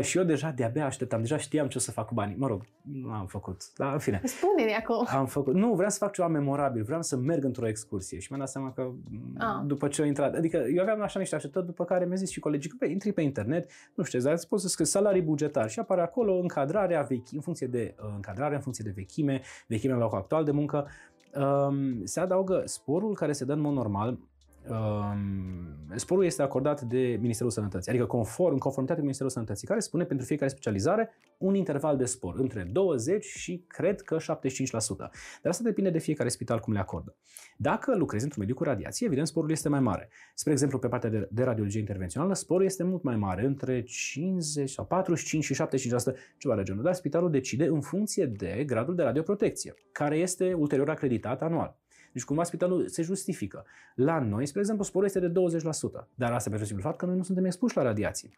Și eu deja de-abia așteptam, deja știam ce o să fac cu banii. Mă rog, nu am făcut, dar în fine. Spune-ne acolo. Am făcut. Nu, vreau să fac ceva memorabil, vreau să merg într-o excursie. Și mi-am dat seama că după ce a intrat, adică eu aveam așa niște așteptări, după care mi-a zis și colegii că intri pe internet, nu știu exact, poți să scrii salarii bugetari și apare acolo încadrarea în funcție de încadrare, în funcție de vechime la locul actual de muncă. Se adaugă sporul care se dă în mod normal. Sporul este acordat de Ministerul Sănătății, adică în conformitate cu Ministerul Sănătății, care spune pentru fiecare specializare un interval de spor, între 20 și cred că 75%. Dar asta depinde de fiecare spital cum le acordă. Dacă lucrezi într-un mediu cu radiație, evident sporul este mai mare. Spre exemplu, pe partea de radiologie intervențională, sporul este mult mai mare, între 50 sau 45 și 75%, ceva de genul. Dar spitalul decide în funcție de gradul de radioprotecție, care este ulterior acreditat anual. Deci cumva spitalul se justifică. La noi, spre exemplu, sporul este de 20%, dar asta pentru simplu fapt că noi nu suntem expuși la radiații.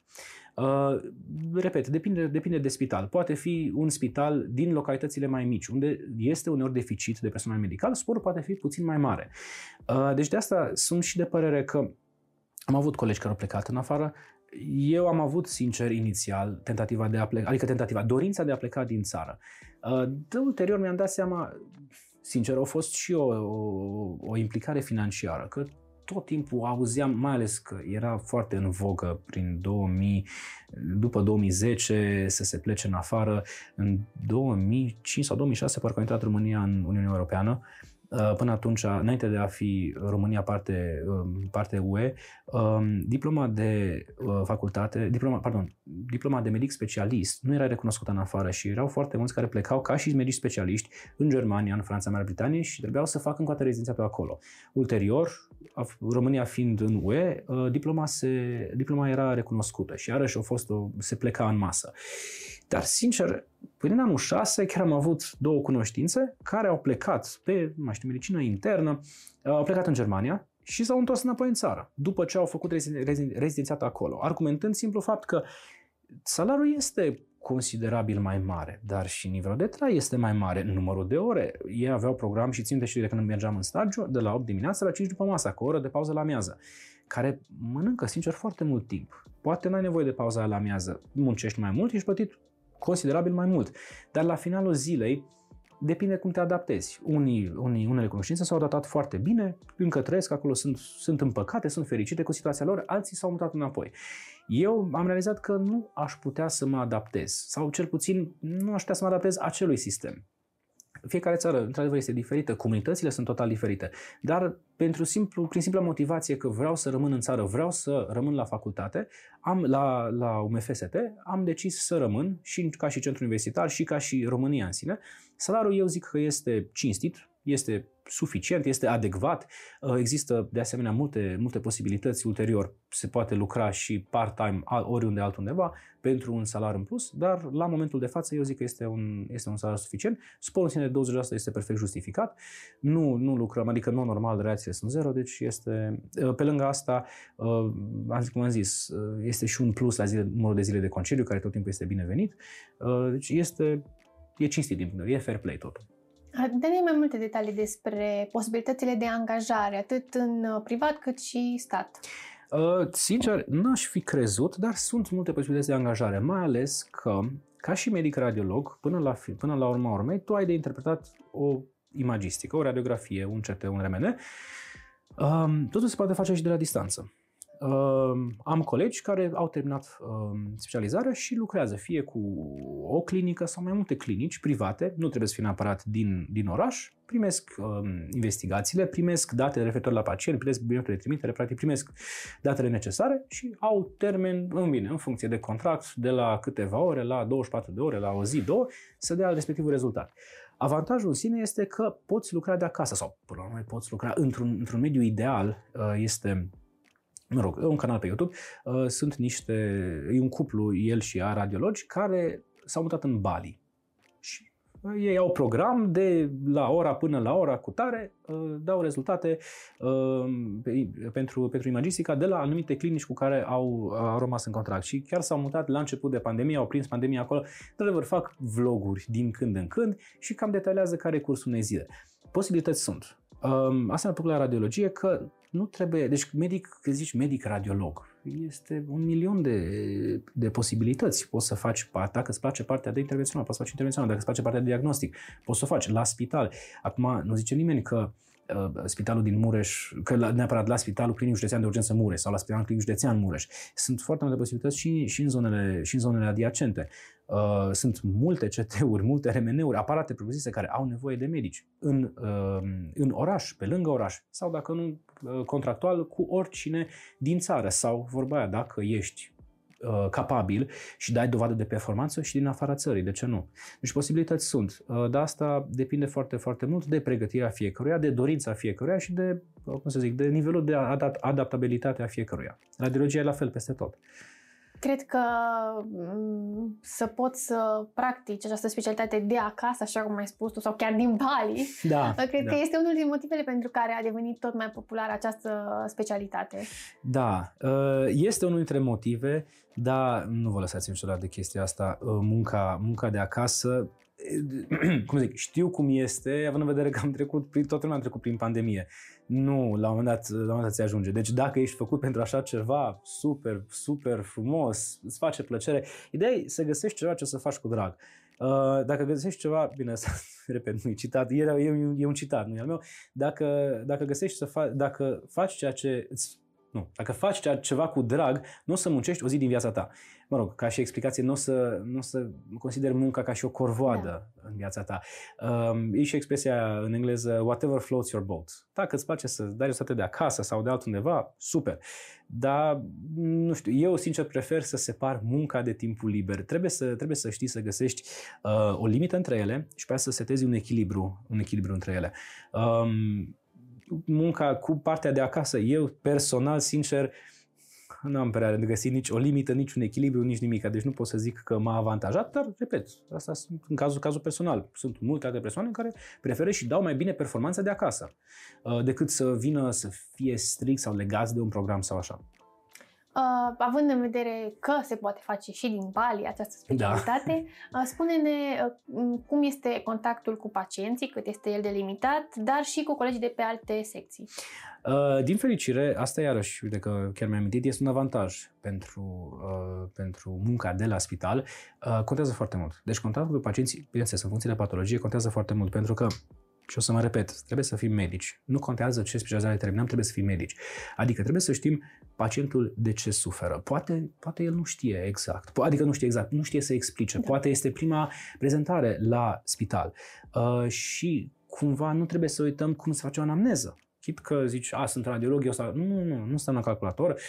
Repet, depinde de spital. Poate fi un spital din localitățile mai mici, unde este uneori deficit de personal medical, sporul poate fi puțin mai mare. Deci de asta sunt și de părere că am avut colegi care au plecat în afară. Eu am avut, sincer, inițial tentativa de a pleca, adică dorința de a pleca din țară. De ulterior mi-am dat seama, sincer, a fost și o implicare financiară, că tot timpul auzeam, mai ales că era foarte în vogă prin 2000, după 2010 să se plece în afară. În 2005 sau 2006 parcă a intrat România în Uniunea Europeană. Până atunci, înainte de a fi România parte UE, diploma de facultate, diploma de medic specialist nu era recunoscută în afară și erau foarte mulți care plecau ca și medici specialiști în Germania, în Franța, Marea Britanie și trebuiau să facă încă o dată rezidențiat pe acolo. Ulterior, România fiind în UE, diploma era recunoscută și iarăși se pleca în masă. Dar, sincer, până în anul 6 chiar am avut două cunoștințe care au plecat pe, mai știu, medicină internă, au plecat în Germania și s-au întors înapoi în țară, după ce au făcut rezidențiat acolo, argumentând simplu fapt că salariul este considerabil mai mare, dar și nivelul de trai este mai mare, numărul de ore. Ei aveau program și țin de știu de când mergeam în stagiu, de la 8 dimineața la 5 după masă, cu o oră de pauză la amiază, care mănâncă, sincer, foarte mult timp. Poate n-ai nevoie de pauza la amiază, muncești mai mult, ești plătit considerabil mai mult. Dar la finalul zilei depinde cum te adaptezi. Unele cunoștințe s-au adaptat foarte bine, încă trăiesc acolo, sunt împăcate, sunt fericite cu situația lor, alții s-au mutat înapoi. Eu am realizat că nu aș putea să mă adaptez, sau cel puțin nu aș putea să mă adaptez acelui sistem. Fiecare țară, într-adevăr, este diferită, comunitățile sunt total diferite, dar prin simpla motivație că vreau să rămân în țară, vreau să rămân la facultate, la UMFST, am decis să rămân și ca și centru universitar și ca și România în sine. Salariul, eu zic că este cinstit, este suficient, este adecvat, există de asemenea multe posibilități ulterior, se poate lucra și part-time oriunde altundeva pentru un salariu în plus, dar la momentul de față eu zic că este un salariu suficient, sporul în sine de 20% este perfect justificat, nu lucrăm, adică nu normal, reacțiile sunt zero, deci este, pe lângă asta, cum am zis, este și un plus la numărul de zile de concediu, care tot timpul este binevenit, deci e cinstit din punct de vedere, e fair play totul. Dă-ne mai multe detalii despre posibilitățile de angajare, atât în privat cât și stat. Sincer, n-aș fi crezut, dar sunt multe posibilități de angajare, mai ales că, ca și medic radiolog, până la urma urmei, tu ai de interpretat o imagistică, o radiografie, un CT, un RMN. Totul se poate face și de la distanță. Am colegi care au terminat specializarea și lucrează fie cu o clinică sau mai multe clinici private, nu trebuie să fie neapărat din oraș, primesc investigațiile, primesc datele referitor la pacient, primesc biletele de trimitere, practic primesc datele necesare și au termen, în funcție de contract, de la câteva ore, la 24 de ore, la o zi, două, să dea respectivul rezultat. Avantajul în sine este că poți lucra de acasă sau, până la urmă, poți lucra într-un mediu ideal, este mă rog, un canal pe YouTube, sunt e un cuplu, el și ea, radiologi, care s-au mutat în Bali. Și ei au program de la ora până la ora cu tare, dau rezultate pentru imagistica de la anumite clinici cu care au rămas în contract. Și chiar s-au mutat la început de pandemie, au prins pandemia acolo. Într-adevăr, fac vloguri din când în când și cam detaliază care e cursul unei zile. Posibilități sunt. Asta mi-a plăcut la radiologie, că nu trebuie, deci medic, că zici medic-radiolog, este un milion de posibilități. Poți să faci, dacă îți place partea de intervențional, poți să faci intervențional, dacă îți place partea de diagnostic, poți să o faci la spital. Acum nu zice nimeni că spitalul din Mureș, că neapărat la Spitalul Clinic Județean de Urgență Mureș sau la Spitalul Clinic Județean Mureș. Sunt foarte multe posibilități și în zonele adiacente. Sunt multe CT-uri, multe RMN-uri, aparate propriu-zise care au nevoie de medici în oraș, pe lângă oraș sau, dacă nu, contractual cu oricine din țară sau, vorba aia, dacă ești capabil și dai dovadă de performanță și din afara țării, de ce nu? Deci posibilități sunt, dar asta depinde foarte, foarte mult de pregătirea fiecăruia, de dorința fiecăruia și de, cum să zic, de nivelul de adaptabilitate a fiecăruia. Radiologia e la fel peste tot. Cred că să poți să practici această specialitate de acasă, așa cum ai spus tu, sau chiar din Bali, da, cred că este unul din motivele pentru care a devenit tot mai populară această specialitate. Da, este unul dintre motive, dar nu vă lăsați niciodată de chestia asta, munca de acasă. Cum zic, știu cum este, având în vedere că toată lumea a trecut prin pandemie. Nu, la un moment dat ți ajunge. Deci dacă ești făcut pentru așa ceva, super, super frumos, îți face plăcere. Ideea e să găsești ceva ce să faci cu drag. Dacă găsești ceva, bine, repet, nu-i citat, e un citat, nu e al meu. Dacă faci ceva cu drag, nu o să muncești o zi din viața ta. Mă rog, ca și explicație, nu o să consideri munca ca și o corvoadă în viața ta. E și expresia în engleză, whatever floats your boat. Dacă îți place să dai rezultate de acasă sau de altundeva, super. Dar, nu știu, eu sincer prefer să separ munca de timpul liber. Trebuie să știi să găsești o limită între ele și pe aceea să setezi un echilibru între ele. Munca cu partea de acasă, eu personal, sincer, nu am prea găsit nici o limită, nici un echilibru, nici nimic. Deci nu pot să zic că m-a avantajat, dar, repet, asta sunt în cazul personal. Sunt multe alte persoane care preferă și dau mai bine performanța de acasă, decât să vină să fie strict sau legați de un program sau așa. Având în vedere că se poate face și din Bali această specialitate, da, spune-ne cum este contactul cu pacienții, cât este el de limitat, dar și cu colegii de pe alte secții. Din fericire, asta iarăși, uite că chiar mi-am amintit, este un avantaj pentru munca de la spital. Contează foarte mult. Deci contactul cu pacienții, bineînțeles, în funcție de patologie, contează foarte mult, pentru că, și o să mă repet, trebuie să fim medici. Nu contează ce specializare terminăm, trebuie să fim medici. Adică trebuie să știm pacientul de ce suferă. Poate el nu știe exact. Adică nu știe exact, nu știe să explice. Poate este prima prezentare la spital. Și cumva nu trebuie să uităm cum se face o anamneză. Chit că zici, sunt radiolog, eu stau... Nu stau la calculator.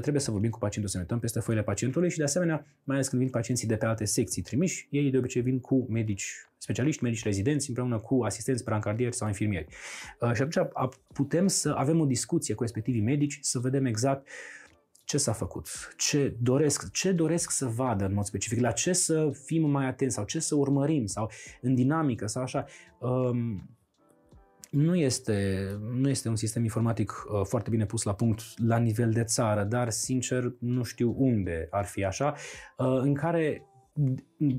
Trebuie să vorbim cu pacientul, să ne uităm peste foile pacientului și, de asemenea, mai ales când vin pacienții de pe alte secții trimiși, ei de obicei vin cu medici specialiști, medici rezidenți, împreună cu asistenți brancardieri sau infirmieri. Și atunci putem să avem o discuție cu respectivii medici, să vedem exact ce s-a făcut, ce doresc să vadă în mod specific, la ce să fim mai atenți sau ce să urmărim sau în dinamică sau așa. Nu este un sistem informatic foarte bine pus la punct la nivel de țară, dar, sincer, nu știu unde ar fi așa, în care,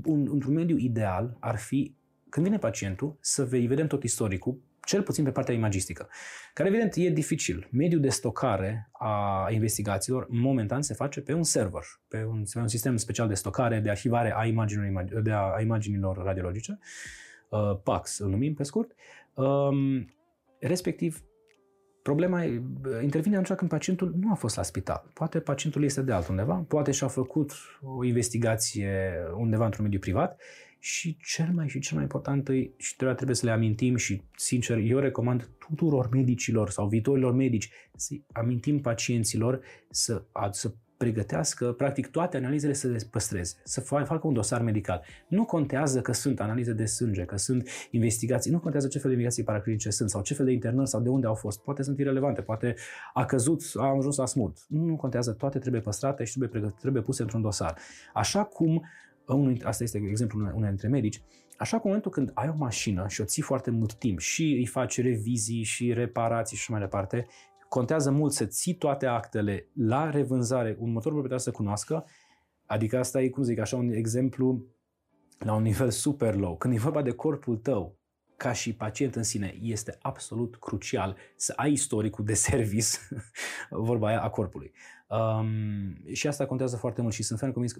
într-un mediu ideal, ar fi, când vine pacientul, să îi vedem tot istoricul, cel puțin pe partea imagistică, care, evident, e dificil. Mediul de stocare a investigațiilor, momentan, se face pe un server, pe un sistem special de stocare, de arhivare a imaginilor radiologice, PACS îl numim pe scurt. Respectiv, problema intervine atunci când pacientul nu a fost la spital. Poate pacientul este de altundeva, poate și-a făcut o investigație undeva într-un mediu privat și cel mai important și trebuie să le amintim și, sincer, eu recomand tuturor medicilor sau viitorilor medici să amintim pacienților să pregătească, practic, toate analizele să le păstreze, să facă un dosar medical. Nu contează că sunt analize de sânge, că sunt investigații, nu contează ce fel de investigații paraclinice sunt sau ce fel de internări sau de unde au fost. Poate sunt irelevante, poate a căzut, a ajuns la smurt. Nu contează, toate trebuie păstrate și trebuie puse într-un dosar. Așa cum, asta este exemplul unei dintre medici, așa cum în momentul când ai o mașină și o ții foarte mult timp și îi faci revizii și reparații și mai departe, contează mult să ții toate actele la revânzare, următorul proprietar să cunoască, adică asta e, cum zic, așa un exemplu la un nivel super low. Când e vorba de corpul tău, ca și pacient în sine, este absolut crucial să ai istoricul de service, vorba aia, a corpului. Și asta contează foarte mult și sunt ferm convins că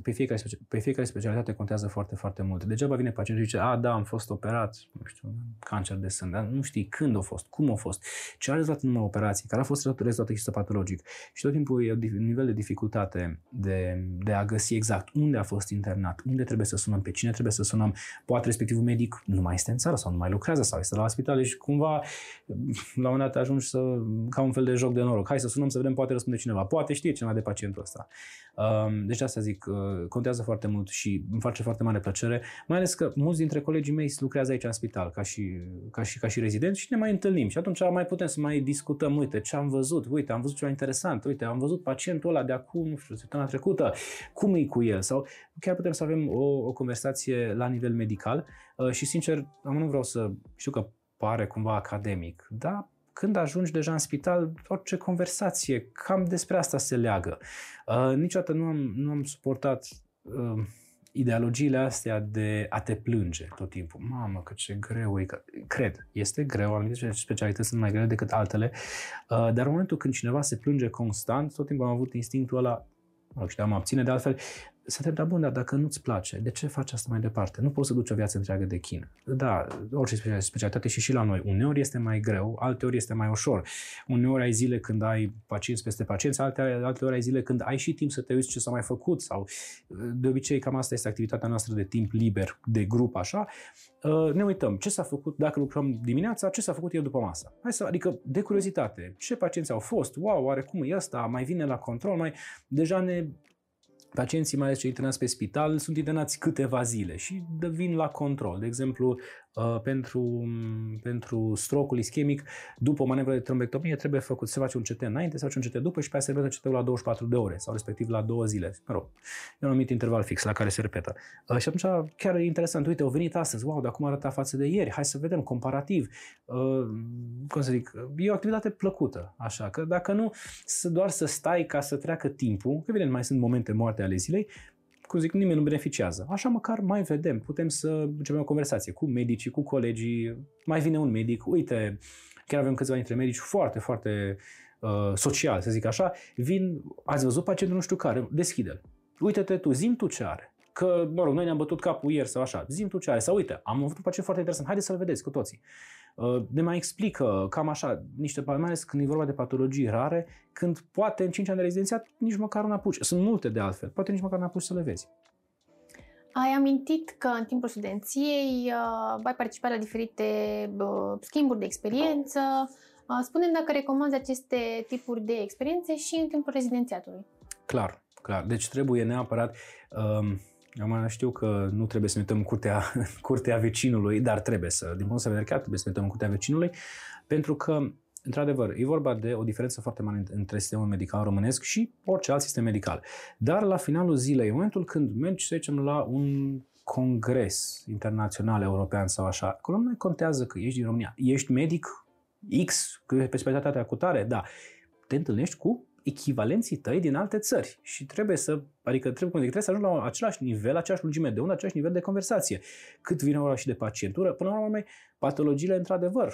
pe fiecare specialitate contează foarte, foarte mult. Degeaba vine pacientul și zice, a, da, am fost operat, nu știu, cancer de sân, dar nu știi când a fost, cum a fost, ce a rezultat în operație, care a fost rezultatul histopatologic. Și tot timpul e un nivel de dificultate de a găsi exact unde a fost internat, unde trebuie să sunăm, pe cine trebuie să sunăm, poate respectivul medic nu mai este în țară sau nu mai lucrează sau este la spitale și cumva la un moment dat ajungi să, ca un fel de joc de noroc. Hai să sunăm să vedem, poate răspunde cineva, poate știe ceva de pacientul ăsta. Deci asta zic, contează foarte mult și îmi face foarte mare plăcere, mai ales că mulți dintre colegii mei lucrează aici în spital ca și rezidenți și ne mai întâlnim și atunci mai putem să mai discutăm, uite ce am văzut, uite am văzut ceva interesant, uite am văzut pacientul ăla de acum, nu știu, săptămâna trecută, cum e cu el sau chiar putem să avem o conversație la nivel medical și sincer, nu vreau să știu că pare cumva academic, dar când ajungi deja în spital, orice conversație, cam despre asta se leagă. Niciodată nu am suportat ideologiile astea de a te plânge tot timpul. Mamă, că ce greu e. Cred, este greu, anumite specialități sunt mai grele decât altele, dar în momentul când cineva se plânge constant, tot timpul am avut instinctul ăla, mă abține de altfel, să întreb, dar bun, dar dacă nu-ți place, de ce faci asta mai departe? Nu poți să duci o viață întreagă de chin. Da, orice specialitate și la noi. Uneori este mai greu, alteori este mai ușor. Uneori ai zile când ai pacienți peste pacienți, alteori ai zile când ai și timp să te uiți ce s-a mai făcut. Sau de obicei, cam asta este activitatea noastră de timp liber, de grup, așa. Ne uităm ce s-a făcut, dacă lucrăm dimineața, ce s-a făcut ieri după masă. Adică, de curiozitate, ce pacienți au fost? Wow, oare cum e asta? Mai vine la control? Deja ne... Pacienții, mai ales cei internați pe spital, sunt internați câteva zile și vin la control. De exemplu, pentru strocul ischemic, după o manevră de trombectomie, trebuie făcut, se face un CT înainte, se face un CT după și pe aceea se repetă CT-ul la 24 de ore sau respectiv la 2 zile. Mă rog, e un anumit interval fix la care se repetă. Și atunci chiar e interesant. Uite, au venit astăzi, wow, dar cum arăta față de ieri? Hai să vedem, comparativ. Cum să zic, e o activitate plăcută, așa, că dacă nu doar să stai ca să treacă timpul, că evident mai sunt momente moarte ale zilei, cum zic, nimeni nu beneficiază. Așa măcar mai vedem, putem să începem o conversație cu medicii, cu colegii, mai vine un medic, uite, chiar avem câțiva dintre medici foarte, foarte social, să zic așa, vin, ați văzut pacientul nu știu care, deschide-l, uite-te tu, zi-mi tu ce are. Că, mă rog, noi ne-am bătut capul ieri sau așa, zi-mi tu ce are, sau uite, am avut un pacient foarte interesant, haideți să-l vedeți cu toții. Ne mai explică cam așa, niște, mai ales când e vorba de patologii rare, când poate în 5 ani de rezidențiat nici măcar nu apuci, sunt multe de altfel, poate nici măcar nu apuci să le vezi. Ai amintit că în timpul studenției ai participat la diferite schimburi de experiență. Spune-mi dacă recomanzi aceste tipuri de experiențe și în timpul rezidențiatului. Clar, clar. Deci trebuie neapărat... Eu știu că nu trebuie să ne uităm curtea vecinului, dar trebuie să, din punct de vedere chiar trebuie să ne uităm în curtea vecinului, pentru că, într-adevăr, e vorba de o diferență foarte mare între sistemul medical românesc și orice alt sistem medical. Dar la finalul zilei, în momentul când mergi, să zicem, la un congres internațional, european sau așa, acolo nu mai contează că ești din România. Ești medic X, pe specialitatea cu tare, da, te întâlnești cu echivalenții tăi din alte țări și trebuie să ajungi la același nivel, aceeași lungime de undă, același nivel de conversație. Cât vine ora și de pacientură, până la urmă, patologiile, într-adevăr,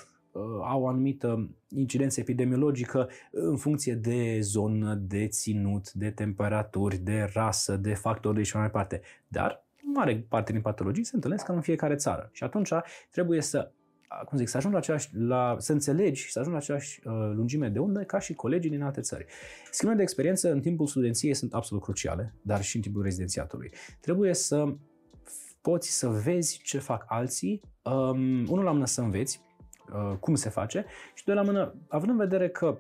au o anumită incidență epidemiologică în funcție de zonă, de ținut, de temperaturi, de rasă, de factori și mai departe. Dar mare parte din patologii se întâlnesc în fiecare țară și atunci trebuie să să înțelegi și să ajungi la aceeași lungime de undă ca și colegii din alte țări. Schimburile de experiență în timpul studenției sunt absolut cruciale, dar și în timpul rezidențiatului. Trebuie să poți să vezi ce fac alții, unul la mână să înveți cum se face și doi la mână, având în vedere că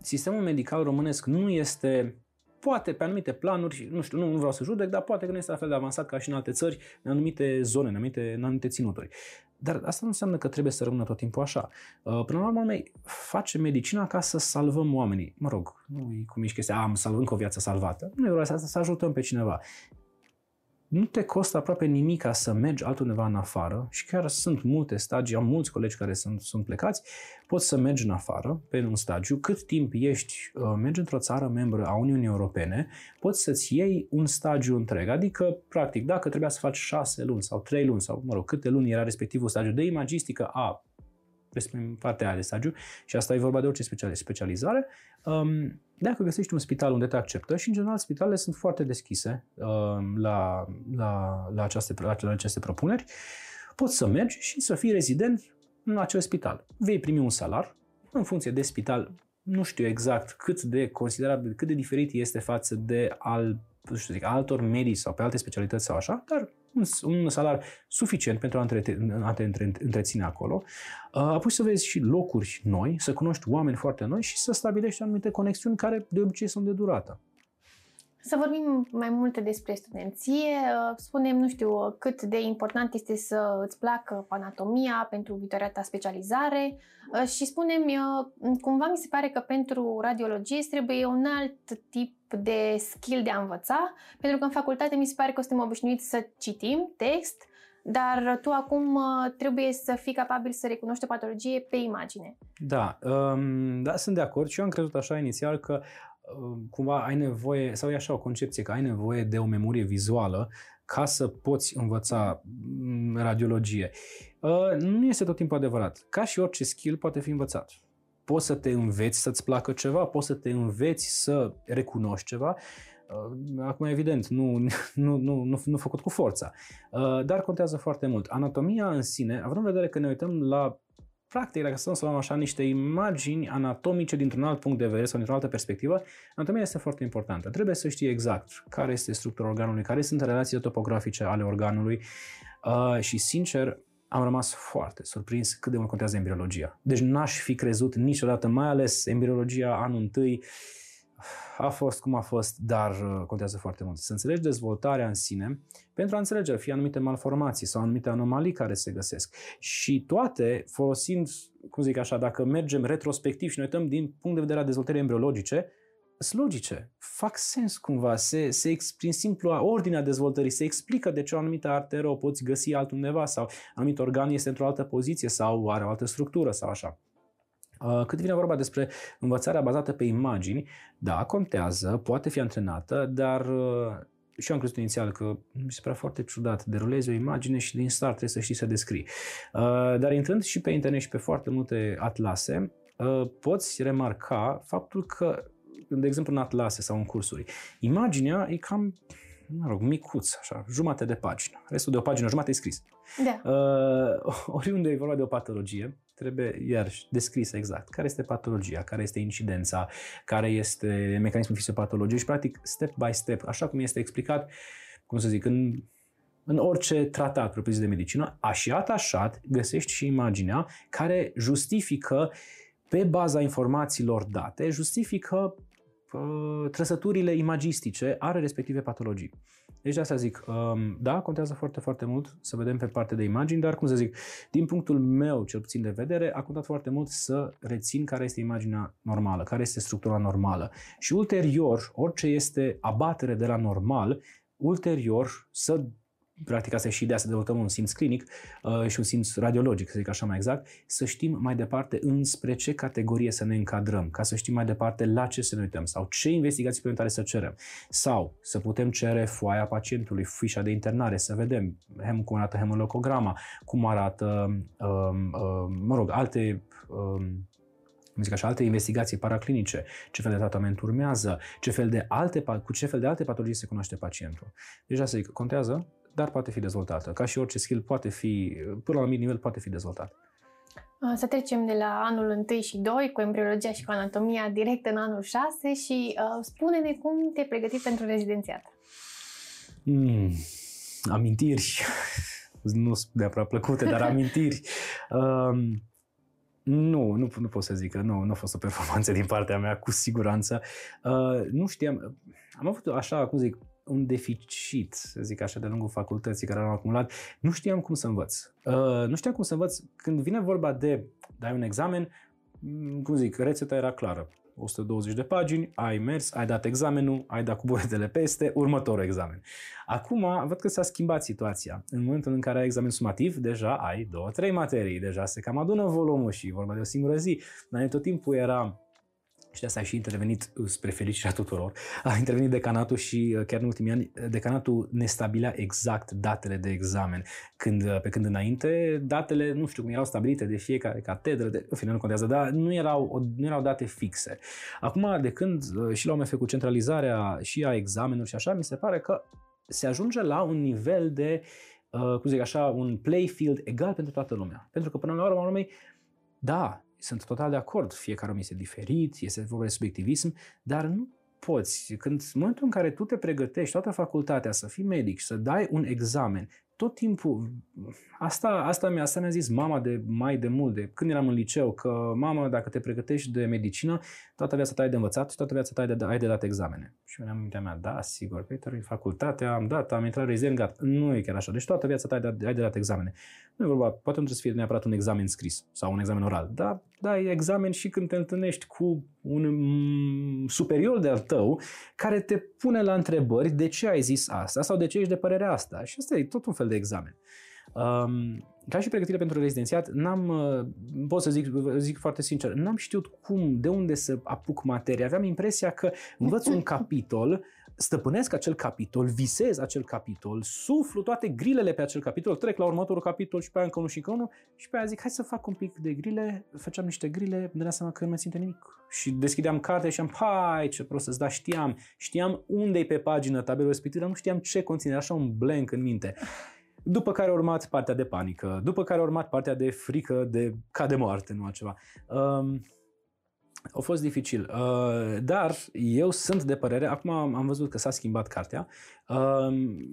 sistemul medical românesc nu este Poate pe anumite planuri, nu știu, nu vreau să judec, dar poate că nu este la fel de avansat ca și în alte țări, în anumite zone, în anumite ținuturi. Dar asta nu înseamnă că trebuie să rămână tot timpul așa. Până la urmă, face medicina ca să salvăm oamenii. Mă rog, nu e cum ești chestia, am salvat o viață salvată. Nu e asta, să ajutăm pe cineva. Nu te costă aproape nimic ca să mergi altundeva în afară și chiar sunt multe stagii, am mulți colegi care sunt plecați, poți să mergi în afară pe un stagiu, cât timp ești, mergi într-o țară membră a Uniunii Europene, poți să-ți iei un stagiu întreg, adică practic dacă trebuia să faci 6 luni sau 3 luni sau mă rog câte luni era respectivul stagiu de imagistică a despre partea aia de stagiu, și asta e vorba de orice specializare, dacă găsești un spital unde te acceptă, și în general spitalele sunt foarte deschise la aceste propuneri, poți să mergi și să fii rezident în acel spital. Vei primi un salar, în funcție de spital, nu știu exact cât de diferit este față de altor medici sau pe alte specialități sau așa, dar un salar suficient pentru a te întreține acolo, apoi să vezi și locuri noi, să cunoști oameni foarte noi și să stabilești anumite conexiuni care de obicei sunt de durată. Să vorbim mai multe despre studenție. Spune-mi, nu știu, cât de important este să îți placă anatomia pentru viitoarea ta specializare și spune-mi, cumva mi se pare că pentru radiologie trebuie un alt tip de skill de a învăța, pentru că în facultate mi se pare că suntem obișnuiți să citim text, dar tu acum trebuie să fii capabil să recunoști o patologie pe imagine. Da, da, sunt de acord și eu am crezut așa inițial că cumva ai nevoie, sau e așa o concepție, că ai nevoie de o memorie vizuală ca să poți învăța radiologie. Nu este tot timpul adevărat. Ca și orice skill poate fi învățat. Poți să te înveți să-ți placă ceva, poți să te înveți să recunoști ceva. Acum, evident, nu făcut cu forța, dar contează foarte mult. Anatomia în sine, având în vedere că ne uităm la, practic, dacă să luăm așa niște imagini anatomice dintr-un alt punct de vedere sau dintr-o altă perspectivă, anatomia este foarte importantă. Trebuie să știi exact care este structura organului, care sunt relațiile topografice ale organului și, sincer, am rămas foarte surprins cât de mult contează embriologia. Deci n-aș fi crezut niciodată, mai ales embriologia anul întâi, a fost cum a fost, dar contează foarte mult. Să înțelegi dezvoltarea în sine pentru a înțelege fie anumite malformații sau anumite anomalii care se găsesc. Și toate folosind, cum zic așa, dacă mergem retrospectiv și ne uităm din punct de vedere a dezvoltării embriologice, sunt logice, fac sens cumva, prin simplu ordinea dezvoltării se explică de ce o anumită arteră o poți găsi altundeva sau anumit organ este într-o altă poziție sau are o altă structură sau așa. Cât vine vorba despre învățarea bazată pe imagini, da, contează, poate fi antrenată, dar și eu am crezut inițial că mi se pare foarte ciudat, derulezi o imagine și din start trebuie să știi să descrii. Dar intrând și pe internet și pe foarte multe atlase, poți remarca faptul că, de exemplu, în atlase sau în cursuri, imaginea e cam, mă rog, micuț, așa, jumate de pagină. Restul de o pagină, jumate e scris. Da. Oriunde e vorba de o patologie, trebuie, iarăși, descris exact. Care este patologia, care este incidența, care este mecanismul fiziopatologic și, practic, step by step, așa cum este explicat, cum să zic, în orice tratat propriu-zis de medicină, atașat, găsești și imaginea care justifică, pe baza informațiilor date, justifică trăsăturile imagistice ale respective patologii. Deci de asta zic, da, contează foarte, foarte mult să vedem pe partea de imagini, dar cum să zic, din punctul meu cel puțin de vedere, a contat foarte mult să rețin care este imaginea normală, care este structura normală și ulterior, orice este abatere de la normal, ulterior să practic asta e și ideea să dezvoltăm un simț clinic și un simț radiologic, să zic așa mai exact, să știm mai departe înspre ce categorie să ne încadrăm, ca să știm mai departe la ce să ne uităm sau ce investigații suplimentare să cerem. Sau să putem cere foaia pacientului, fișa de internare, să vedem cum arată hemolocograma, cum arată, mă rog, alte... alte investigații paraclinice, ce fel de tratament urmează, cu ce fel de alte patologii se cunoaște pacientul. Deci asta zic, contează, dar poate fi dezvoltată. Ca și orice skill poate fi, până la un anumit nivel, poate fi dezvoltat. Să trecem de la anul 1 și 2 cu embriologia și cu anatomia direct în anul 6 și spune-ne cum te-ai pregătit pentru rezidențiat. Amintiri, nu sunt neapărat plăcute, dar amintiri. Nu pot să zic că nu a fost o performanță din partea mea, cu siguranță. Nu știam, am avut așa, cum zic, un deficit, să zic așa, de-a lungul facultății care l-am acumulat. Nu știam cum să învăț. Când vine vorba de dai un examen, cum zic, rețeta era clară. 120 de pagini, ai mers, ai dat examenul, ai dat cuburetele peste, următorul examen. Acum, văd că s-a schimbat situația. În momentul în care ai examen sumativ, deja ai 2-3 materii, deja se cam adună volumul și vorba de o singură zi. Dar tot timpul era... Și de asta a și intervenit, spre fericirea tuturor, a intervenit decanatul și chiar în ultimii ani decanatul ne stabilea exact datele de examen. Pe când înainte, datele, nu știu cum erau stabilite de fiecare catedră, în final nu contează, dar nu erau date fixe. Acum, de când și la UMF cu centralizarea și a examenelor și așa, mi se pare că se ajunge la un nivel de, cum zic așa, un playfield egal pentru toată lumea. Pentru că până la urma urmei, da, sunt total de acord, fiecare om este diferit, este vorba de subiectivism, dar nu poți. În momentul în care tu te pregătești toată facultatea să fii medic, să dai un examen, tot timpul, asta mi-a zis mama de mai de mult, de când eram în liceu, că mama, dacă te pregătești de medicină, toată viața ta ai de învățat și toată viața ta ai de dat examene. Și mi-am mintea mea, da, sigur, Peter, facultatea, am dat, am intrat ReziREC, gata. Nu e chiar așa. Deci toată viața ta ai de dat examene. Nu e vorba, poate nu trebuie să fie neapărat un examen scris sau un examen oral, dar dai examen și când te întâlnești cu un superior de-al tău care te pune la întrebări de ce ai zis asta sau de ce ești de părerea asta. Și asta e tot un fel de examen. Ca și pregătire pentru rezidențiat, pot să zic foarte sincer, n-am știut cum, de unde să apuc materia. Aveam impresia că învăț un capitol, stăpânesc acel capitol, visez acel capitol, suflu toate grilele pe acel capitol, trec la următorul capitol și pe aia încă unul și încă unul și pe aia zic, hai să fac un pic de grile, făceam niște grile, îmi dădeam seama că nu mai ținte nimic. Și deschideam cartea și am, hai, ce proces, dar știam unde-i pe pagină tabelul respectiv, dar nu știam ce conține, așa un blank în minte. După care a urmat partea de panică, după care a urmat partea de frică, de ca de moarte, nu altceva. A fost dificil, dar eu sunt de părere, acum am văzut că s-a schimbat cartea,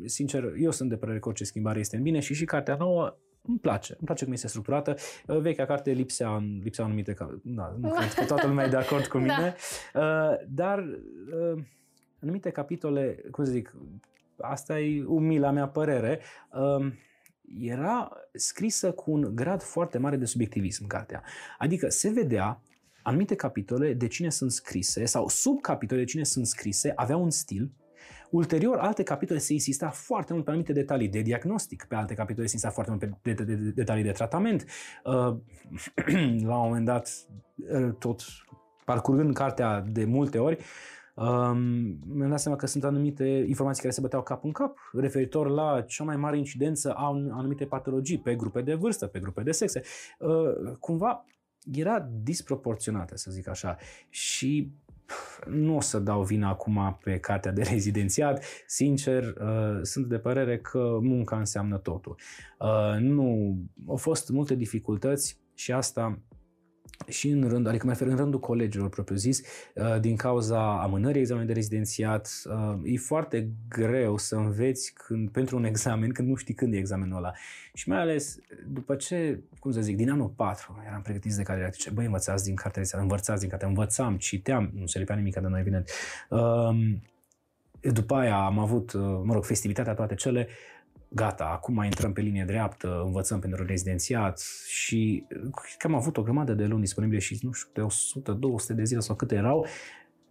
sincer, eu sunt de părere că orice schimbare este în bine și cartea nouă îmi place cum este structurată. Vechea carte lipsea anumite, da, nu cred că toată lumea e de acord cu mine, da. Dar anumite capitole, cum să zic, asta e umila mea părere, era scrisă cu un grad foarte mare de subiectivism cartea. Adică se vedea anumite capitole de cine sunt scrise sau subcapitole de cine sunt scrise, aveau un stil. Ulterior, alte capitole se insista foarte mult pe anumite detalii de diagnostic, pe alte capitole se insista foarte mult pe detalii de tratament. La un moment dat, tot parcurgând cartea de multe ori, mi-am dat seama că sunt anumite informații care se băteau cap în cap referitor la cea mai mare incidență a anumite patologii pe grupe de vârstă, pe grupe de sexe. Cumva era disproporționată, să zic așa. Și nu o să dau vina acum pe cartea de rezidențiat. Sincer, sunt de părere că munca înseamnă totul. Au fost multe dificultăți și asta... Și în rândul, adică mă refer în rândul colegilor propriu-zis, din cauza amânării examenului de rezidențiat, e foarte greu să înveți pentru un examen când nu știi când e examenul ăla. Și mai ales după ce, cum să zic, din anul 4 eram pregătiți de carieratrice, băi, învățam din cartea, citeam, nu se lipea nimic de noi, evident. După aia am avut, festivitatea, toate cele. Gata, acum mai intrăm pe linie dreaptă, învățăm pentru rezidențiat și cred că am avut o grămadă de luni disponibile și nu știu, de 100-200 de zile sau câte erau.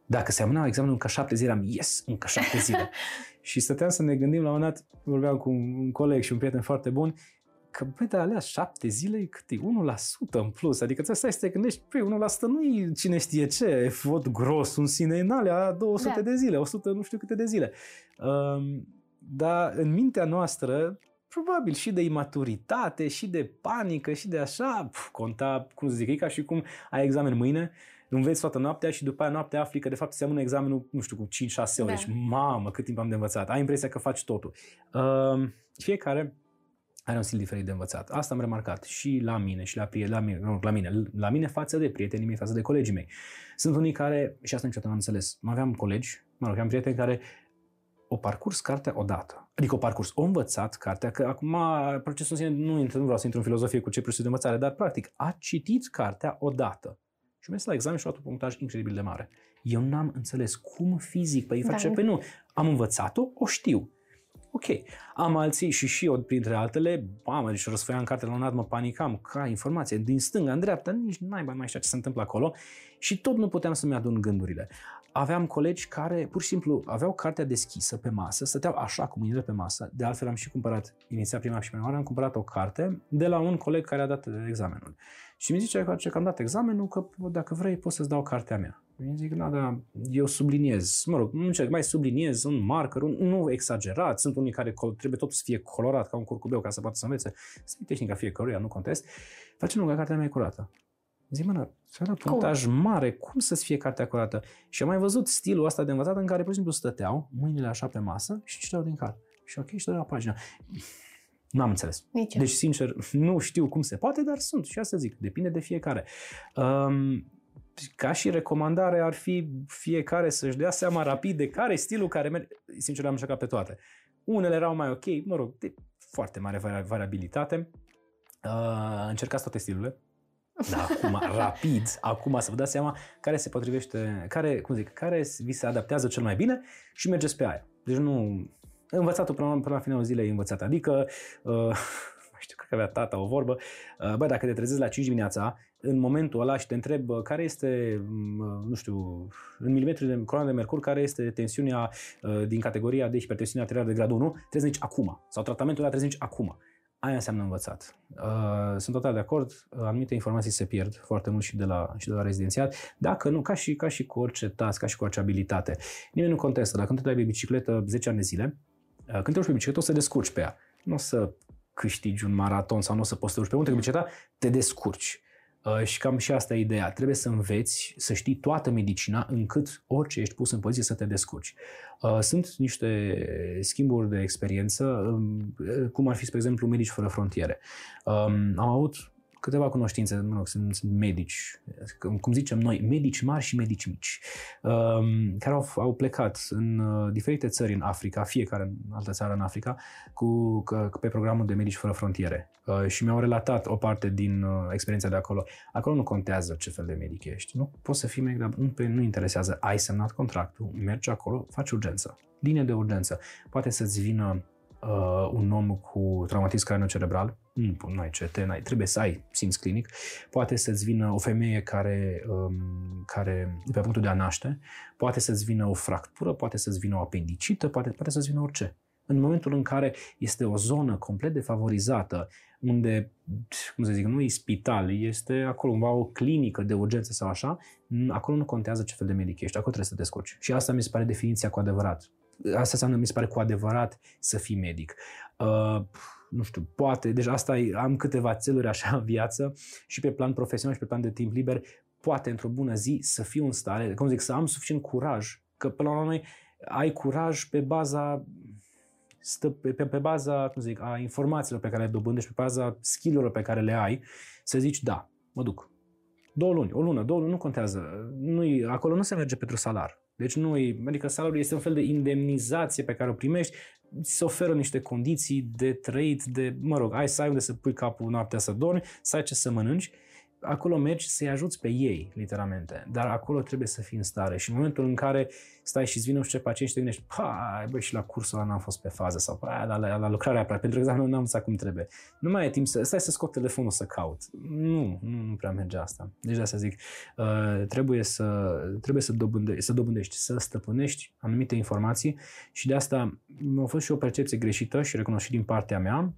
Dacă se amâna examenul încă 7 zile, eram, yes, încă 7 zile. Și stăteam să ne gândim, la un moment dat, vorbeam cu un coleg și un prieten foarte bun, că, băi, dar alea 7 zile, cât e? 1% în plus. Adică ți-a stai să te gândești, băi, 1% nu e cine știe ce, efort gros în sine, în alea 200 de zile, 100 nu știu câte de zile. Dar în mintea noastră, probabil și de imaturitate, și de panică, și de așa, conta, cum să zic, e ca și cum ai examen mâine, înveți toată noaptea și după aia noaptea afli că de fapt se amână examenul, nu știu, cu 5-6 ore. Da. Și mamă, cât timp am de învățat. Ai impresia că faci totul. Fiecare are un stil diferit de învățat. Asta am remarcat și la mine, și la mine față de prietenii mei, față de colegii mei. Sunt unii care, și asta niciodată n-am înțeles, aveam prieteni care o parcurs cartea odată. Adică o parcurs, o învățat cartea, că acum procesul în sine nu vreau să intru în filozofie cu ce proces de învățare, dar practic a citit cartea odată. Și mers la examen și a luat un punctaj incredibil de mare. Eu n-am înțeles cum fizic, nu, am învățat-o, o știu. Ok, am alții și eu, printre altele, mamă, deci răsfăiam cartea la un dat, mă panicam, ca informație, din stânga în dreapta, nici naiba mai știa ce se întâmplă acolo și tot nu puteam să-mi adun gândurile. Aveam colegi care, pur și simplu, aveau cartea deschisă pe masă, stăteau așa cu mâinile pe masă, de altfel am și cumpărat, inițial prima oară, am cumpărat o carte de la un coleg care a dat examenul. Și mi zice că am dat examenul, că dacă vrei poți să-ți dau cartea mea. Mi zic, da, da, eu subliniez, mă rog, încerc, mai subliniez un marker, nu exagerat, sunt unii care trebuie totul să fie colorat ca un curcubeu ca să poată să învețe. Este tehnica fiecăruia, nu contest. Facem lungă, cartea mea e curată. Zic, mă, ți-a dat puntaj mare, cum să-ți fie cartea curată? Și am mai văzut stilul ăsta de învățat în care, pur și simplu, stăteau mâinile așa pe masă și citeau din carte. Și ok, și dau la pagina. N-am înțeles. Deci, sincer, nu știu cum se poate, dar sunt. Și asta zic, depinde de fiecare. Ca și recomandare ar fi fiecare să-și dea seama rapid de care stilul care merge. Sincer, am încercat pe toate. Unele erau mai ok, mă rog, de foarte mare variabilitate. Încercați toate stilurile. Da, acum, rapid, acum să vă dați seama care se potrivește, care vi se adaptează cel mai bine și mergeți pe aia. Deci nu... Învățatul până la finalul zilei e învățat. Adică... cred că avea tata o vorbă, bă, dacă te trezești la 5 dimineața, în momentul ăla și te întreb care este, nu știu, în milimetri de coloană de mercur, care este tensiunea din categoria de hipertensiune arterială de gradul 1, trebuie să zici acum, sau tratamentul ăla trebuie să zici acum. Aia înseamnă învățat. Sunt total de acord, anumite informații se pierd foarte mult și de la rezidențiat. Dacă nu, ca și cu orice task, ca și cu orice abilitate. Nimeni nu contestă. Dacă nu te dai pe bicicletă 10 ani de zile, când te urci pe bicicletă o să descurci pe ea. Nu o să câștigi un maraton sau nu o să poți să te urci pe munte cu bicicleta, te descurci. Și cam și asta e ideea. Trebuie să înveți, să știi toată medicina, încât orice ești pus în poziție să te descurci. Sunt niște schimburi de experiență, cum ar fi, spre exemplu, Medici Fără Frontiere. Am avut câteva cunoștințe, mă rog, sunt medici, cum zicem noi, medici mari și medici mici, care au plecat în diferite țări în Africa, fiecare în altă țară în Africa, pe programul de Medici Fără Frontiere. Și mi-au relatat o parte din experiența de acolo. Acolo nu contează ce fel de medic ești. Nu poți să fii medic, dar nu interesează. Ai semnat contractul, mergi acolo, faci urgență. Linie de urgență. Poate să-ți vină un om cu traumatism craniocerebral, nu ai CT, trebuie să ai simț clinic, poate să-ți vină o femeie care e pe punctul de a naște, poate să-ți vină o fractură, poate să-ți vină o apendicită, poate să-ți vină orice. În momentul în care este o zonă complet defavorizată, unde, cum să zic, nu e spital, este acolo cumva o clinică de urgență sau așa, acolo nu contează ce fel de medic ești, acolo trebuie să te descurci. Și asta mi se pare definiția cu adevărat. Asta înseamnă, mi se pare, cu adevărat să fii medic. Nu știu, poate, deci am câteva țeluri așa în viață și pe plan profesional și pe plan de timp liber, poate într-o bună zi să fiu în stare, cum zic, să am suficient curaj, că până la noi ai curaj pe baza, cum zic, a informațiilor pe care le dobândești, pe baza skill-urilor pe care le ai, să zici, da, mă duc. 2 luni, o lună, 2 luni, nu contează. Acolo nu se merge pentru salar. Deci adică salariul este un fel de indemnizație pe care o primești, se oferă niște condiții de trăit, mă rog, ai să ai unde să pui capul noaptea să dormi, să ai ce să mănânci, acolo mergi să-i ajuți pe ei, literalmente. Dar acolo trebuie să fii în stare și în momentul în care stai și-ți vine și pacient și te gândești, băi, și la cursul ăla n-am fost pe fază sau la lucrarea aia, pentru examen n-am înțeles cum trebuie. Nu mai ai timp să stai să scot telefonul să caut. Nu prea merge asta. Deci de asta zic, trebuie să dobândești, să stăpânești anumite informații și de asta mi-a fost și o percepție greșită și recunosc din partea mea,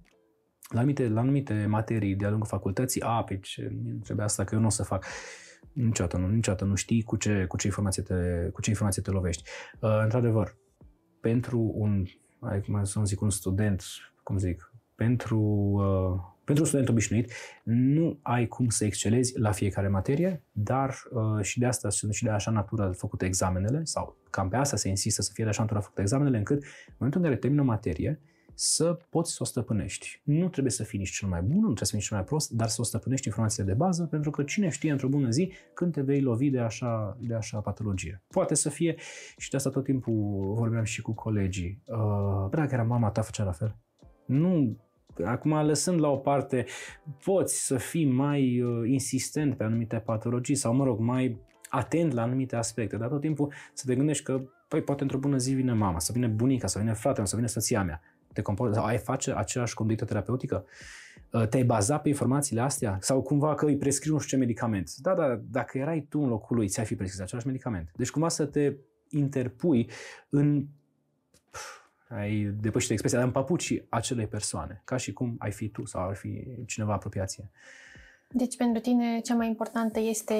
la anumite materii de-a lungul facultății, trebuie asta că eu nu o să fac. Niciodată nu știi cu ce informație te lovești. Într-adevăr, pentru un student obișnuit, nu ai cum să excelezi la fiecare materie, dar și de asta sunt și de așa natură făcute examenele, sau cam pe asta se insistă să fie de așa natură făcute examenele, încât în momentul în care termin o materie, să poți să o stăpânești. Nu trebuie să fii nici cel mai bun, nu trebuie să fii nici cel mai prost, dar să o stăpânești informațiile de bază, pentru că cine știe într-o bună zi când te vei lovi de așa patologie. Poate să fie, și de asta tot timpul vorbeam și cu colegii, prea că era mama ta făcea la fel. Nu, acum lăsând la o parte, poți să fii mai insistent pe anumite patologii sau, mă rog, mai atent la anumite aspecte, dar tot timpul să te gândești că, păi, poate într-o bună zi vine mama, să vine bunica, să vine fratele, să vine soția mea. Te comporți, sau ai face aceeași conduită terapeutică? Te-ai bazat pe informațiile astea? Sau cumva că îi prescriu nu știu ce medicament? Da, dar dacă erai tu în locul lui, ți-ai fi prescris același medicament. Deci cumva să te interpui în... ai depășit expresia, dar în papucii acelei persoane, ca și cum ai fi tu sau ar fi cineva apropiație. Deci pentru tine cea mai importantă este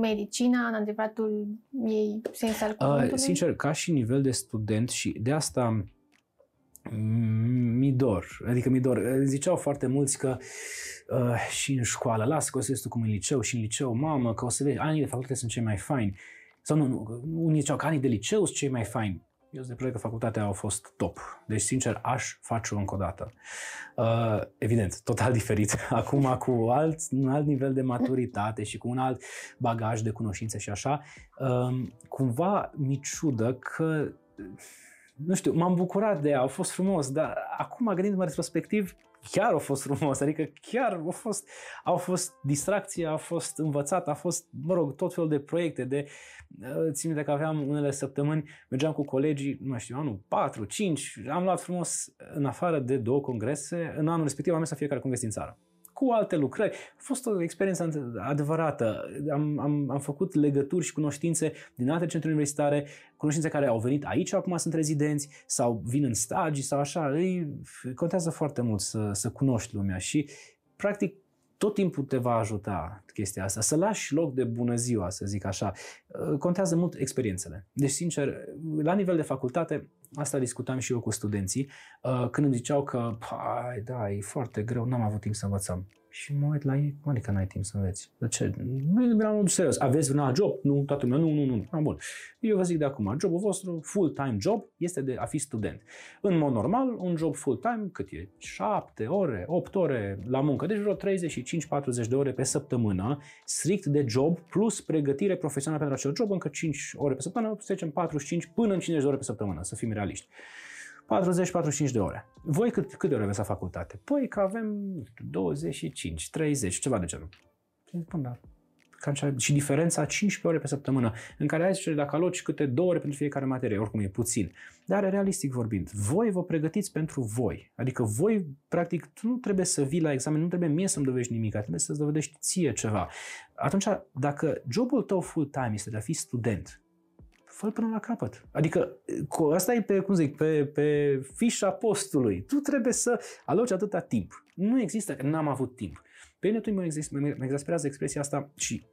medicina în adevăratul ei sens al cuvântului? Sincer, ca și nivel de student, și de asta mi dor, adică mi dor. Ziceau foarte mulți că și în școală, lasă că o să ies tu cum în liceu, și în liceu, mamă, că o să vezi, anii de facultate sunt cei mai faini. Sau nu, unii ziceau că anii de liceu sunt cei mai faini. Eu sunt de părere că facultatea au fost top. Deci, sincer, aș face-o încă o dată. Evident, total diferit. Acum, cu un alt nivel de maturitate și cu un alt bagaj de cunoștințe și așa, cumva mi-e ciudă că... Nu știu, m-am bucurat de ea, a fost frumos, dar acum, gândindu-mă retrospectiv, chiar a fost frumos, adică chiar au fost distracție, a fost învățat, a fost, mă rog, tot felul de proiecte, de, țin minte că aveam unele săptămâni, mergeam cu colegii, nu știu, anul 4, 5, am luat frumos, în afară de 2 congrese, în anul respectiv am mers la fiecare congres din țară, cu alte lucrări. A fost o experiență adevărată. Am făcut legături și cunoștințe din alte centre universitare, cunoștințe care au venit aici, acum sunt rezidenți sau vin în stagii sau așa. Ei, contează foarte mult să cunoști lumea și, practic, tot timpul te va ajuta chestia asta. Să lași loc de bună ziua, să zic așa. Contează mult experiențele. Deci, sincer, la nivel de facultate, asta discutam și eu cu studenții, când îmi ziceau că, da, e foarte greu, n-am avut timp să învățăm. Și mă uit la ei, cum adică n-ai timp să înveți? De ce? Nu, serios, aveți vreun alt job? Nu, toată lumea, nu, bun. Eu vă zic de acum, jobul vostru, full-time job, este de a fi student. În mod normal, un job full-time, cât e? 7 ore, 8 ore la muncă, deci vreo 35-40 de ore pe săptămână, strict de job, plus pregătire profesională pentru acel job, încă 5 ore pe săptămână, să zicem 45 până în 50 de ore pe săptămână, să fim realiști. 40-45 de ore. Voi cât de ore aveți la facultate? Păi că avem 25, 30, ceva de genul. Bun, da. Și diferența 15 ore pe săptămână, în care ai zice dacă aloci câte 2 ore pentru fiecare materie, oricum e puțin. Dar realistic vorbind, voi vă pregătiți pentru voi. Adică voi, practic, tu nu trebuie să vii la examen, nu trebuie mie să-mi dovedești nimic, trebuie să-ți dovedești ție ceva. Atunci, dacă jobul tău full-time este de a fi student, fă-l până la capăt. Adică asta e pe, cum zic, pe fișa postului. Tu trebuie să aloci atâta timp. Nu există, n-am avut timp. Pe mine mă exasperează expresia asta și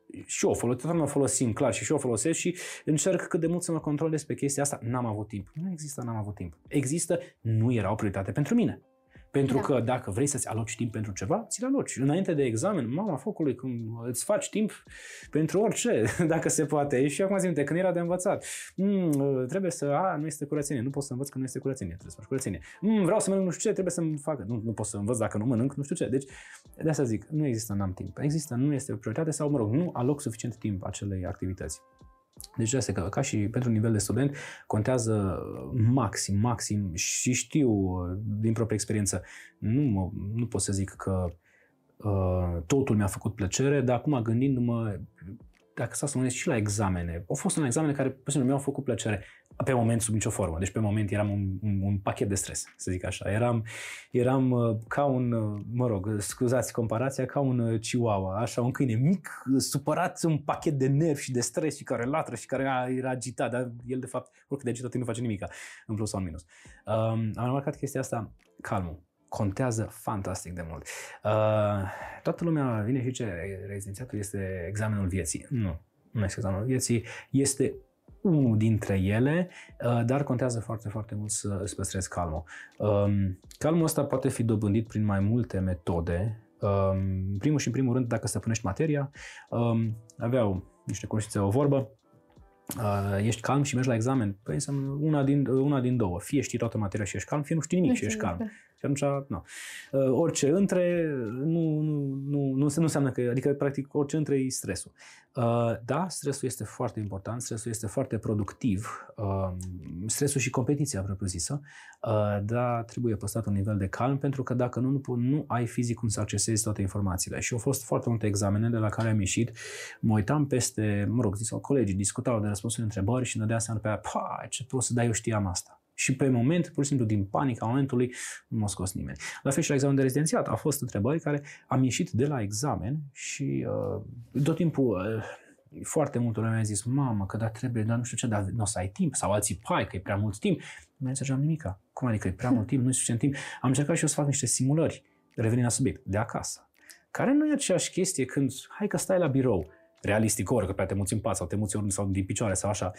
eu o folosesc, mă folosim clar și eu o folosesc și încerc cât de mult să mă controlez pe chestia asta. N-am avut timp. Nu există, n-am avut timp. Există, nu era o prioritate pentru mine. Pentru că dacă vrei să-ți aloci timp pentru ceva, ți-l aloci. Înainte de examen, mama focului, când îți faci timp pentru orice, dacă se poate. Și acum zi-mi, când era de învățat, trebuie să, nu este curățenie, nu pot să învăț că nu este curățenie, trebuie să faci curățenie. Vreau să mănânc nu știu ce, trebuie să-mi fac, nu pot să învăț dacă nu mănânc nu știu ce. Deci, de asta zic, nu există, n-am timp. Există, nu este o prioritate sau, mă rog, nu aloc suficient timp acelei activități. Deci asta că, ca și pentru nivel de student, contează maxim și știu din proprie experiență, nu pot să zic că totul mi-a făcut plăcere, dar acum gândindu-mă, dacă să mă gândesc și la examene, au fost un examen care puțin mi-au făcut plăcere pe moment sub nicio formă, deci pe moment eram un pachet de stres, să zic așa, eram ca un, mă rog, scuzați comparația, ca un chihuahua, așa, un câine mic, supărat, un pachet de nervi și de stres și care latră și care era agitat, dar el de fapt, oricât de agitat, nu face nimica, în plus sau în minus. Am remarcat chestia asta, calmul contează fantastic de mult. Toată lumea vine și zice, rezidențiatul este examenul vieții. Nu este examenul vieții, este unul dintre ele, dar contează foarte, foarte mult să îți păstrezi calmul. Calmul ăsta poate fi dobândit prin mai multe metode. În primul rând, dacă stăpânești materia, aveau niște cunoștințe, o vorbă, ești calm și mergi la examen, păi înseamnă una din două. Fie știi toată materia și ești calm, fie nu știi nimic și ești calm. Și atunci, nu. Orice între nu înseamnă că, adică practic orice între e stresul. Da, stresul este foarte important, stresul este foarte productiv, stresul și competiția propriu-zisă, dar trebuie păstrat un nivel de calm, pentru că dacă nu ai fizic cum să accesezi toate informațiile. Și au fost foarte multe examene de la care am ieșit, mă uitam peste, mă rog, zis, colegii discutau de răspunsul întrebări și ne dea seama pe aia, ce pot să dai, eu știam asta. Și pe moment, pur și simplu din panica momentului, nu m-a scos nimeni. La fel și la examen de rezidențiat, au fost întrebări care am ieșit de la examen și tot timpul foarte multă lume mi-a zis, mamă, că da trebuie, dar nu știu ce, dar nu o să ai timp, sau alții, pai, că e prea mult timp. Nu înțelegeam nimica. Cum adică e prea mult timp, nu e suficient timp? Am încercat și eu să fac niște simulări, revenind la subiect, de acasă. Care nu e aceeași chestie când, hai că stai la birou, realistic, ori că prea te muți în pat sau te muți ori sau din picioare sau așa.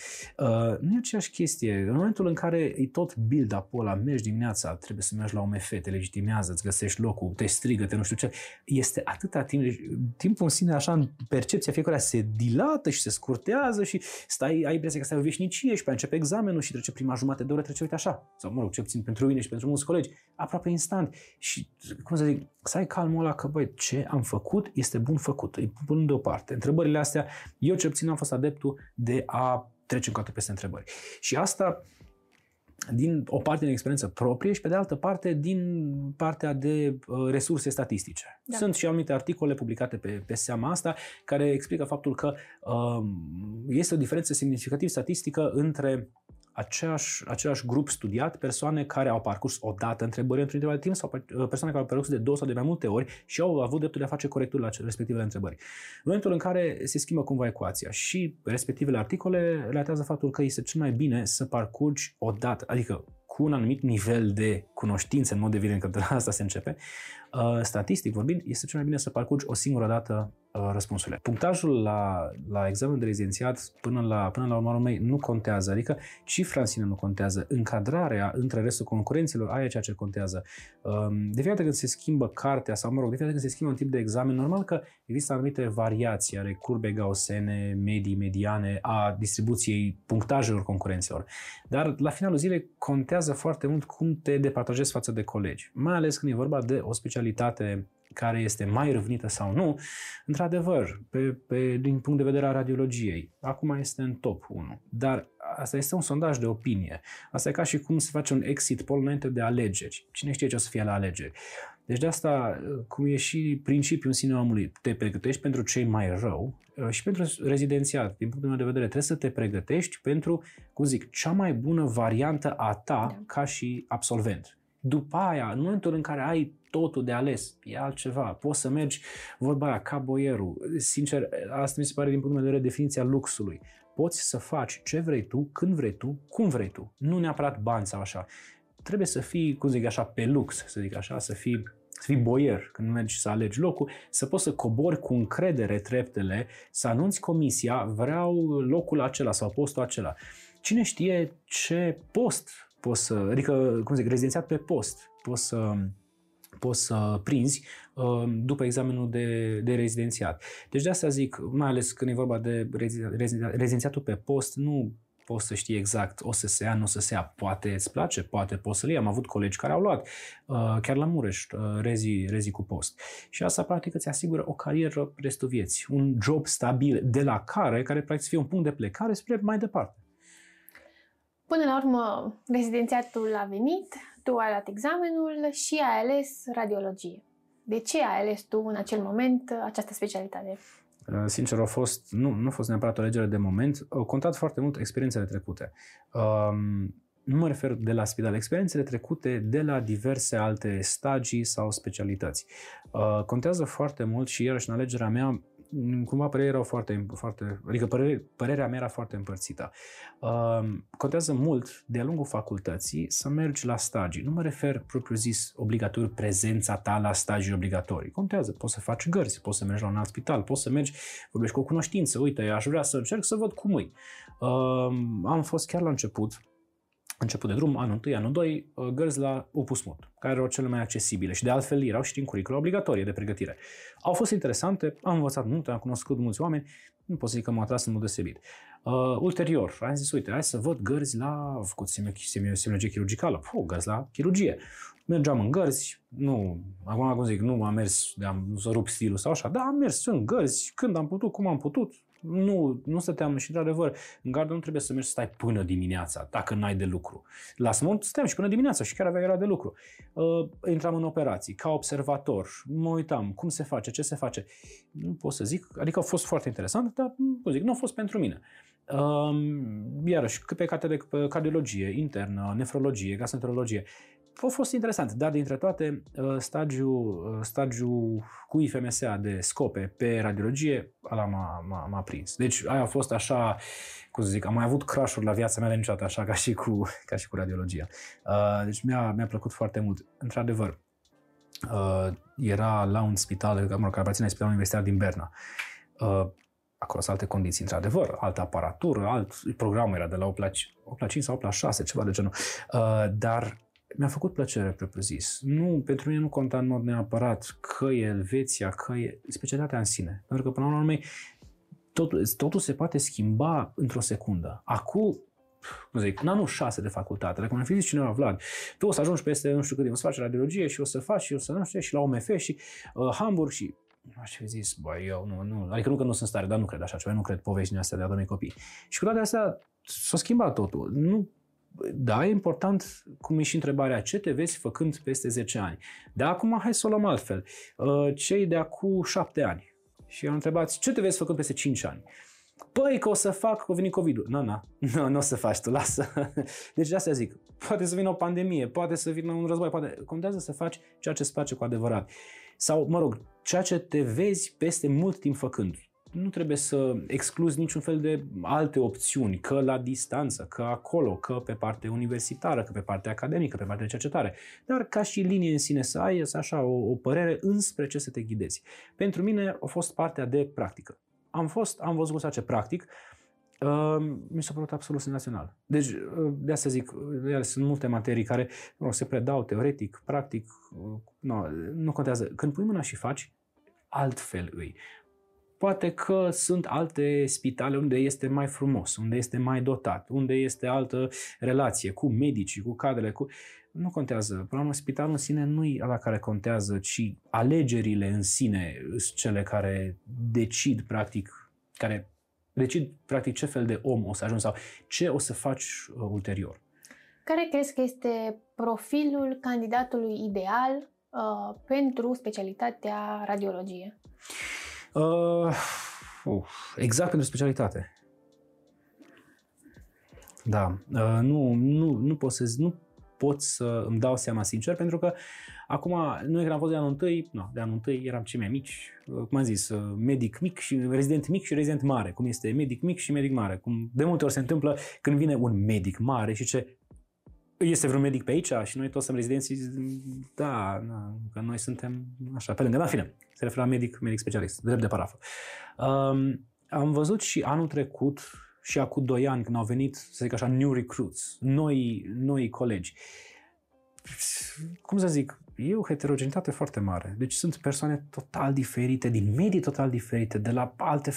Nu e aceeași chestie. În momentul în care e tot build-up-ul ăla, mergi dimineața, trebuie să mergi la OMF, te legitimează, îți găsești locul, te strigă, te nu știu ce. Este atâta timp. Deci, timpul în sine, așa, în percepția fiecăruia se dilată și se scurtează și stai, ai impresia că stai o veșnicie și pe începe examenul și trece prima jumătate de oră, trece, uite așa. Sau, mă rog, ce puțin pentru mine și pentru mulți colegi, aproape instant. Și, cum să zic, să ai calmul ăla că, băi, ce am făcut este bun făcut. Îi pun deoparte. Întrebările astea, eu cel puțin am fost adeptul de a trece încă peste întrebări. Și asta din o parte din experiență proprie și pe de altă parte din partea de resurse statistice. Da. Sunt și anumite articole publicate pe seama asta care explică faptul că este o diferență semnificativ statistică între același grup studiat, persoane care au parcurs odată întrebări într-un interval de timp sau persoane care au parcurs de două sau de mai multe ori și au avut dreptul de a face corecturi la respectivele întrebări. În momentul în care se schimbă cumva ecuația și respectivele articole relatează faptul că este cel mai bine să parcurgi odată, adică cu un anumit nivel de cunoștințe, în mod evident că de la asta se începe, statistic vorbind, este cel mai bine să parcurgi o singură dată răspunsurile. Punctajul la examen de rezidențiat până la urmă mei nu contează, adică cifra în sine nu contează, încadrarea între restul concurenților, aia e ceea ce contează. De fiecare dată când se schimbă cartea sau, mă rog, de fiecare dată când se schimbă un tip de examen, normal că există anumite variații ale curbe gaussene, medii, mediane, a distribuției punctajelor concurenților. Dar la finalul zilei contează foarte mult cum te departajezi față de colegi, mai ales când e vorba de o specialitate care este mai râvnită sau nu, într-adevăr, din punct de vedere a radiologiei, acum este în top 1. Dar asta este un sondaj de opinie. Asta e ca și cum se face un exit poll înainte de alegeri. Cine știe ce o să fie la alegeri? Deci de asta, cum e și principiul în sine omului, te pregătești pentru cei mai rău și pentru rezidențiat. Din punctul meu de vedere, trebuie să te pregătești pentru, cum zic, cea mai bună variantă a ta ca și absolvent. După aia, în momentul în care ai totul de ales, e altceva. Poți să mergi, vorba aia, ca boierul. Sincer, asta mi se pare din punctul meu de vedere definiția luxului. Poți să faci ce vrei tu, când vrei tu, cum vrei tu. Nu neapărat bani sau așa. Trebuie să fii, cum zic așa, pe lux, să zic așa, să fii boier când mergi să alegi locul, să poți să cobori cu încredere treptele, să anunți comisia, vreau locul acela sau postul acela. Cine știe ce post poți să, adică, cum zic, rezidențiat pe post, poți să prinzi după examenul de rezidențiat. Deci de asta zic, mai ales când e vorba de rezidențiatul pe post, nu poți să știi exact, o să se ia, nu o să se ia, poate îți place, poate poți să-l iei. Am avut colegi care au luat, chiar la Mureș, rezi cu post. Și asta practic îți asigură o carieră restul vieții, un job stabil de la care practic fie un punct de plecare spre mai departe. Până la urmă, rezidențiatul a venit, tu ai luat examenul și ai ales radiologie. De ce ai ales tu în acel moment această specialitate? Sincer, nu a fost neapărat o alegere de moment. Au contat foarte mult experiențele trecute. Nu mă refer de la spital, experiențele trecute de la diverse alte stagii sau specialități. Contează foarte mult și iarăși în alegerea mea, cumva părerea era părerea mea era foarte împărțită. Contează mult de-a lungul facultății să mergi la stagii. Nu mă refer propriu-zis obligatoriu prezența ta la stagii obligatorii. Contează, poți să faci gărzi, poți să mergi la un alt spital, poți să mergi, vorbești cu o cunoștință, uite, aș vrea să încerc să văd cum e. Am fost chiar la început început de drum, anul 1, anul 2, gărzi la opus mod, care erau cele mai accesibile și de altfel erau și din curicula obligatorie de pregătire. Au fost interesante, am învățat multe, am cunoscut mulți oameni, nu pot să zic că m-a atras în mod deosebit. Ulterior, am zis, uite, hai să văd gărzi la, am făcut semiologie chirurgicală, gărzi la chirurgie. Mergeam în gărzi, nu, acum zic, nu am mers, nu să rup stilul sau așa, dar am mers în gărzi, când am putut, cum am putut. Nu stăteam și, într-adevăr, în gardă nu trebuie să mergi să stai până dimineața, dacă n-ai de lucru. La smont stăteam și până dimineața și chiar era de lucru. Intram în operații, ca observator, mă uitam cum se face, ce se face. Nu pot să zic, adică a fost foarte interesant, dar nu a fost pentru mine. Iarăși, pe cardiologie, internă, nefrologie, gastroenterologie, a fost interesant, dar dintre toate, stagiul cu IFMSA de scope pe radiologie, ăla m-a prins. Deci aia a fost așa, cum să zic, am mai avut crash-uri la viața mea de niciodată, așa ca și cu radiologia. Deci mi-a plăcut foarte mult. Într-adevăr, era la un spital, care aparține Spitalul Universitar din Berna. Acolo sunt alte condiții, într-adevăr, altă aparatură, alt program era de la 8 la 5 sau 8 la 6, ceva de genul. Dar mi-a făcut plăcere, propriu-zis. Nu, pentru mine nu conta în mod neapărat că e Elveția, că e specialitatea în sine. Pentru că, până la urmă, totul se poate schimba într-o secundă. Acum, în anul 6 de facultate, dacă mi-a fi zis cineva, Vlad, tu o să ajungi peste nu știu cât timp, o să faci radiologie și o să faci și o să nu știu, și la UMF și Hamburg și... Aș fi zis, băi, eu nu, adică nu că nu sunt stare, dar nu cred așa ceva, nu cred poveștile astea de a doamne copii. Și cu toate astea s-a schimbat totul. Nu. Da, e important, cum e și întrebarea, ce te vezi făcând peste 10 ani? Dar acum hai să o luăm altfel. Cei de acum 7 ani. Și am întrebat, ce te vezi făcând peste 5 ani? Păi că o să fac, că a venit COVID-ul. Nu, nu o să faci tu, lasă. Deci de asta zic, poate să vină o pandemie, poate să vină un război, poate contează să faci ceea ce îți place cu adevărat. Sau, mă rog, ceea ce te vezi peste mult timp făcând. Nu trebuie să excluzi niciun fel de alte opțiuni, că la distanță, că acolo, că pe partea universitară, că pe partea academică, pe partea de cercetare, dar ca și linie în sine să ai așa o părere înspre ce să te ghidezi. Pentru mine a fost partea de practică. Am văzut ceea ce practic, mi s-a părut absolut senzațional. Deci, de asta zic, sunt multe materii care se predau teoretic, practic, nu contează. Când pui mâna și faci, altfel îi. Poate că sunt alte spitale unde este mai frumos, unde este mai dotat, unde este altă relație cu medicii, cu cadrele, cu... Nu contează. Problema, spitalul în sine nu e ala care contează, ci alegerile în sine sunt cele care decid, practic ce fel de om o să ajungi sau ce o să faci ulterior. Care crezi că este profilul candidatului ideal pentru specialitatea radiologie? Exact pentru specialitate. Da, nu pot să îmi dau seama sincer, pentru că acum, noi când am fost de anul întâi, eram cei mai mici, cum am zis, medic mic și rezident mic și rezident mare, cum este medic mic și medic mare, cum de multe ori se întâmplă când vine un medic mare și ce este vreun medic pe aici și noi toți suntem rezidenții, că noi suntem așa, pe lângă, dar în fine, se referă la medic specialist, drept de parafă. Am văzut și anul trecut și acum 2 ani când au venit, să zic așa, new recruits, noi colegi. Cum să zic, e o heterogenitate foarte mare. Deci sunt persoane total diferite, din medii total diferite, de la alte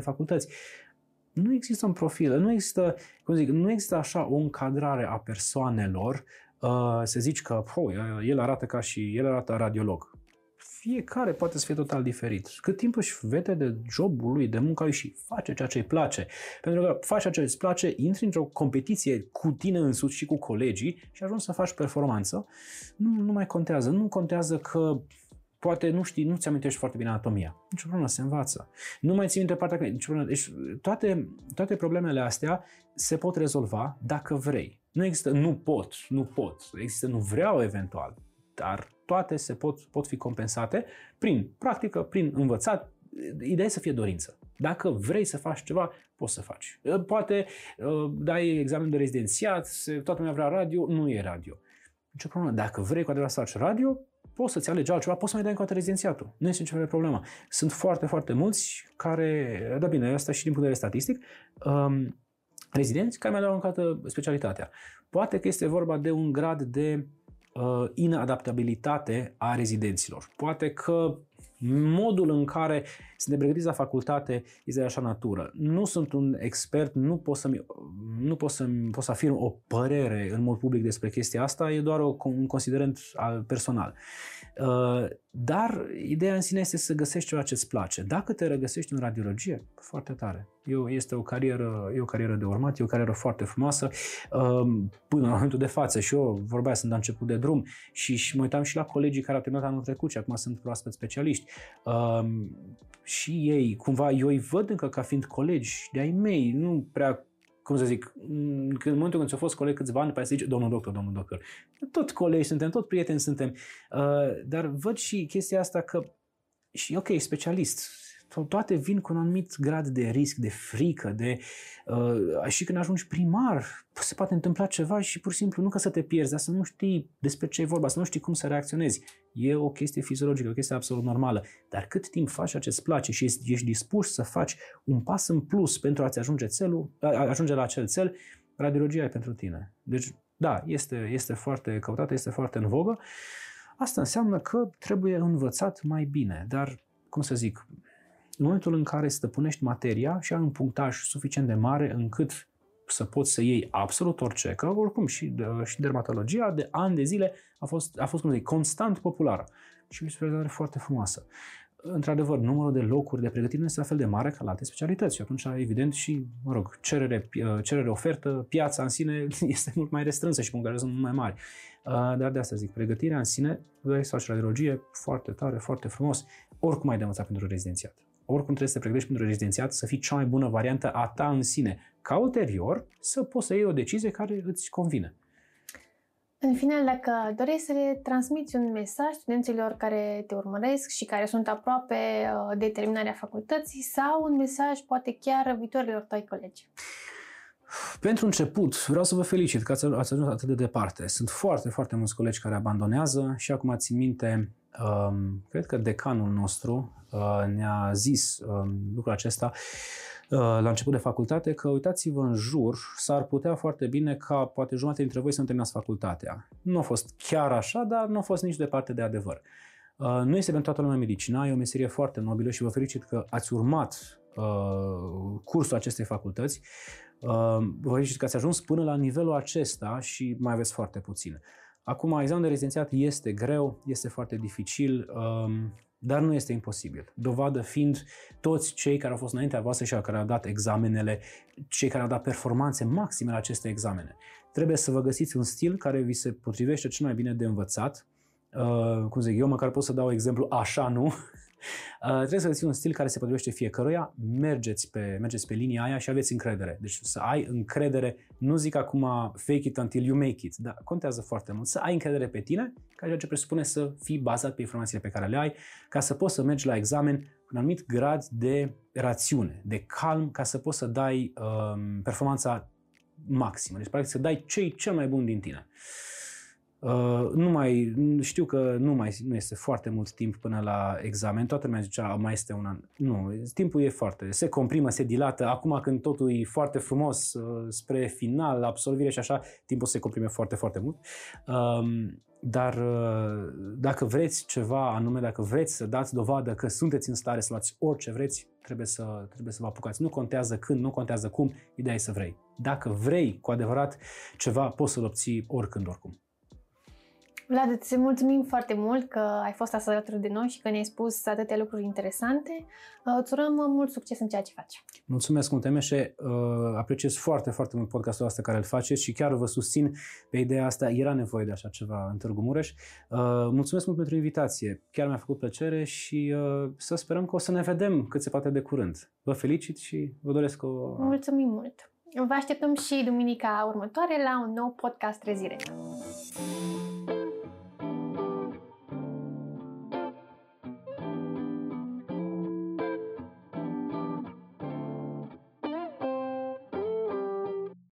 facultăți. Nu există un profil, nu există așa o încadrare a persoanelor, să zici că el arată radiolog. Fiecare poate să fie total diferit. Cât timp își vede de jobul lui, de munca lui și face ceea ce îi place. Pentru că faci ceea ce îți place, intri într-o competiție cu tine însuți și cu colegii și ajungi să faci performanță. Nu mai contează. Nu contează că poate nu ți amintești foarte bine anatomia. Nici o problemă, se învață. Nu mai ții minte partea că nici o problemă. Deci toate problemele astea se pot rezolva dacă vrei. Nu există nu pot. Există nu vreau eventual, dar toate se pot fi compensate prin practică, prin învățat. Ideea e să fie dorință. Dacă vrei să faci ceva, poți să faci. Poate dai examen de rezidențiat, toată lumea vrea radio, nu e radio. Nici o problemă. Dacă vrei cu adevărat să faci radio, poți să-ți alegi altceva, poți să mai dai încă o dată rezidențiatul. Nu este nicio problemă. Sunt foarte, foarte mulți care, da bine, asta și din punct de vedere statistic, rezidenți care mi-au aruncat specialitatea. Poate că este vorba de un grad de inadaptabilitate a rezidenților. Poate că modul în care suntem pregătiți la facultate este de așa natură. Nu sunt un expert, nu pot să afirm o părere în mod public despre chestia asta, e doar un considerent personal. Dar ideea în sine este să găsești ceva ce îți place. Dacă te regăsești în radiologie, foarte tare. E o carieră de urmat, e o carieră foarte frumoasă. Până în momentul de față, și eu vorbea, sunt la început de drum și mă uitam și la colegii care au terminat anul trecut și acum sunt proaspăt specialiști. Și ei, cumva, eu îi văd încă ca fiind colegi de-ai mei, nu prea, cum să zic, în momentul când s-au fost colegi câțiva ani, pe aceea zice, domnul doctor, tot colegi suntem, tot prieteni suntem, dar văd și chestia asta că, și ok, specialist, toate vin cu un anumit grad de risc, de frică, de și când ajungi primar, se poate întâmpla ceva și pur și simplu nu ca să te pierzi, dar să nu știi despre ce e vorba, să nu știi cum să reacționezi. E o chestie fiziologică, o chestie absolut normală, dar cât timp faci ce-ți place și ești dispus să faci un pas în plus pentru a-ți ajunge la acel cel, radiologia e pentru tine. Deci, da, este foarte căutată, este foarte în vogă. Asta înseamnă că trebuie învățat mai bine, dar, cum să zic, în momentul în care stăpânești materia și ai un punctaj suficient de mare încât să poți să iei absolut orice, că oricum și dermatologia de ani de zile a fost cum zic, constant populară. Și o specialitate foarte frumoasă. Într-adevăr, numărul de locuri de pregătire este la fel de mare ca la alte specialități și atunci, evident, și, mă rog, cerere-ofertă, piața în sine este mult mai restrânsă și punctajele sunt mult mai mari. Dar de asta zic, pregătirea în sine, vrei să faci radiologie, foarte tare, foarte frumos, oricum ai de învățat pentru rezidențiat. Oricum trebuie să te pregătești pentru rezidențiat, să fii cea mai bună variantă a ta în sine, ca ulterior să poți să iei o decizie care îți convine. În final, dacă dorești să le transmiți un mesaj studenților care te urmăresc și care sunt aproape de terminarea facultății sau un mesaj poate chiar viitorilor tăi colegi? Pentru început, vreau să vă felicit că ați ajuns atât de departe. Sunt foarte, foarte mulți colegi care abandonează și acum țin minte, cred că decanul nostru ne-a zis lucrul acesta la început de facultate, că uitați-vă în jur, s-ar putea foarte bine ca poate jumătate dintre voi să nu terminați facultatea. Nu a fost chiar așa, dar nu a fost nici departe de adevăr. Nu este pentru toată lumea medicina, e o meserie foarte nobilă și vă felicit că ați urmat cursul acestei facultăți. Vă felicit că ați ajuns până la nivelul acesta și mai aveți foarte puțin. Acum, examenul de rezidențiat este greu, este foarte dificil, dar nu este imposibil. Dovadă fiind toți cei care au fost înaintea voastră și care au dat examenele, cei care au dat performanțe maxime la aceste examene. Trebuie să vă găsiți un stil care vi se potrivește cel mai bine de învățat. Cum zic, eu măcar pot să dau exemplu așa, nu? Trebuie să găsiți un stil care se potrivește fiecăruia, mergeți pe linia aia și aveți încredere. Deci să ai încredere, nu zic acum fake it until you make it, dar contează foarte mult. Să ai încredere pe tine, ceea ce presupune să fii bazat pe informațiile pe care le ai, ca să poți să mergi la examen cu un anumit grad de rațiune, de calm, ca să poți să dai performanța maximă. Deci, practic, să dai cel mai bun din tine. Știu că nu este foarte mult timp până la examen, toată lumea zicea mai este un an. Nu, timpul e foarte, se comprimă, se dilată, acum când totul e foarte frumos spre final, absolvire și așa, timpul se comprime foarte, foarte mult. Dar dacă vreți ceva anume, dacă vreți să dați dovadă că sunteți în stare să luați orice vreți, trebuie să vă apucați. Nu contează când, nu contează cum, ideea e să vrei. Dacă vrei cu adevărat ceva, poți să-l obții oricând, oricum. Vlad, îți mulțumim foarte mult că ai fost astăzi alături de noi și că ne-ai spus atâtea lucruri interesante. Îți urăm mult succes în ceea ce faci. Mulțumesc mult, Temeșe. Apreciez foarte, foarte mult podcastul ăsta care îl faceți și chiar vă susțin pe ideea asta. Era nevoie de așa ceva în Târgu Mureș. Mulțumesc mult pentru invitație. Chiar mi-a făcut plăcere și să sperăm că o să ne vedem cât se poate de curând. Vă felicit și vă doresc o... Mulțumim mult! Vă așteptăm și duminica următoare la un nou podcast ReziREC.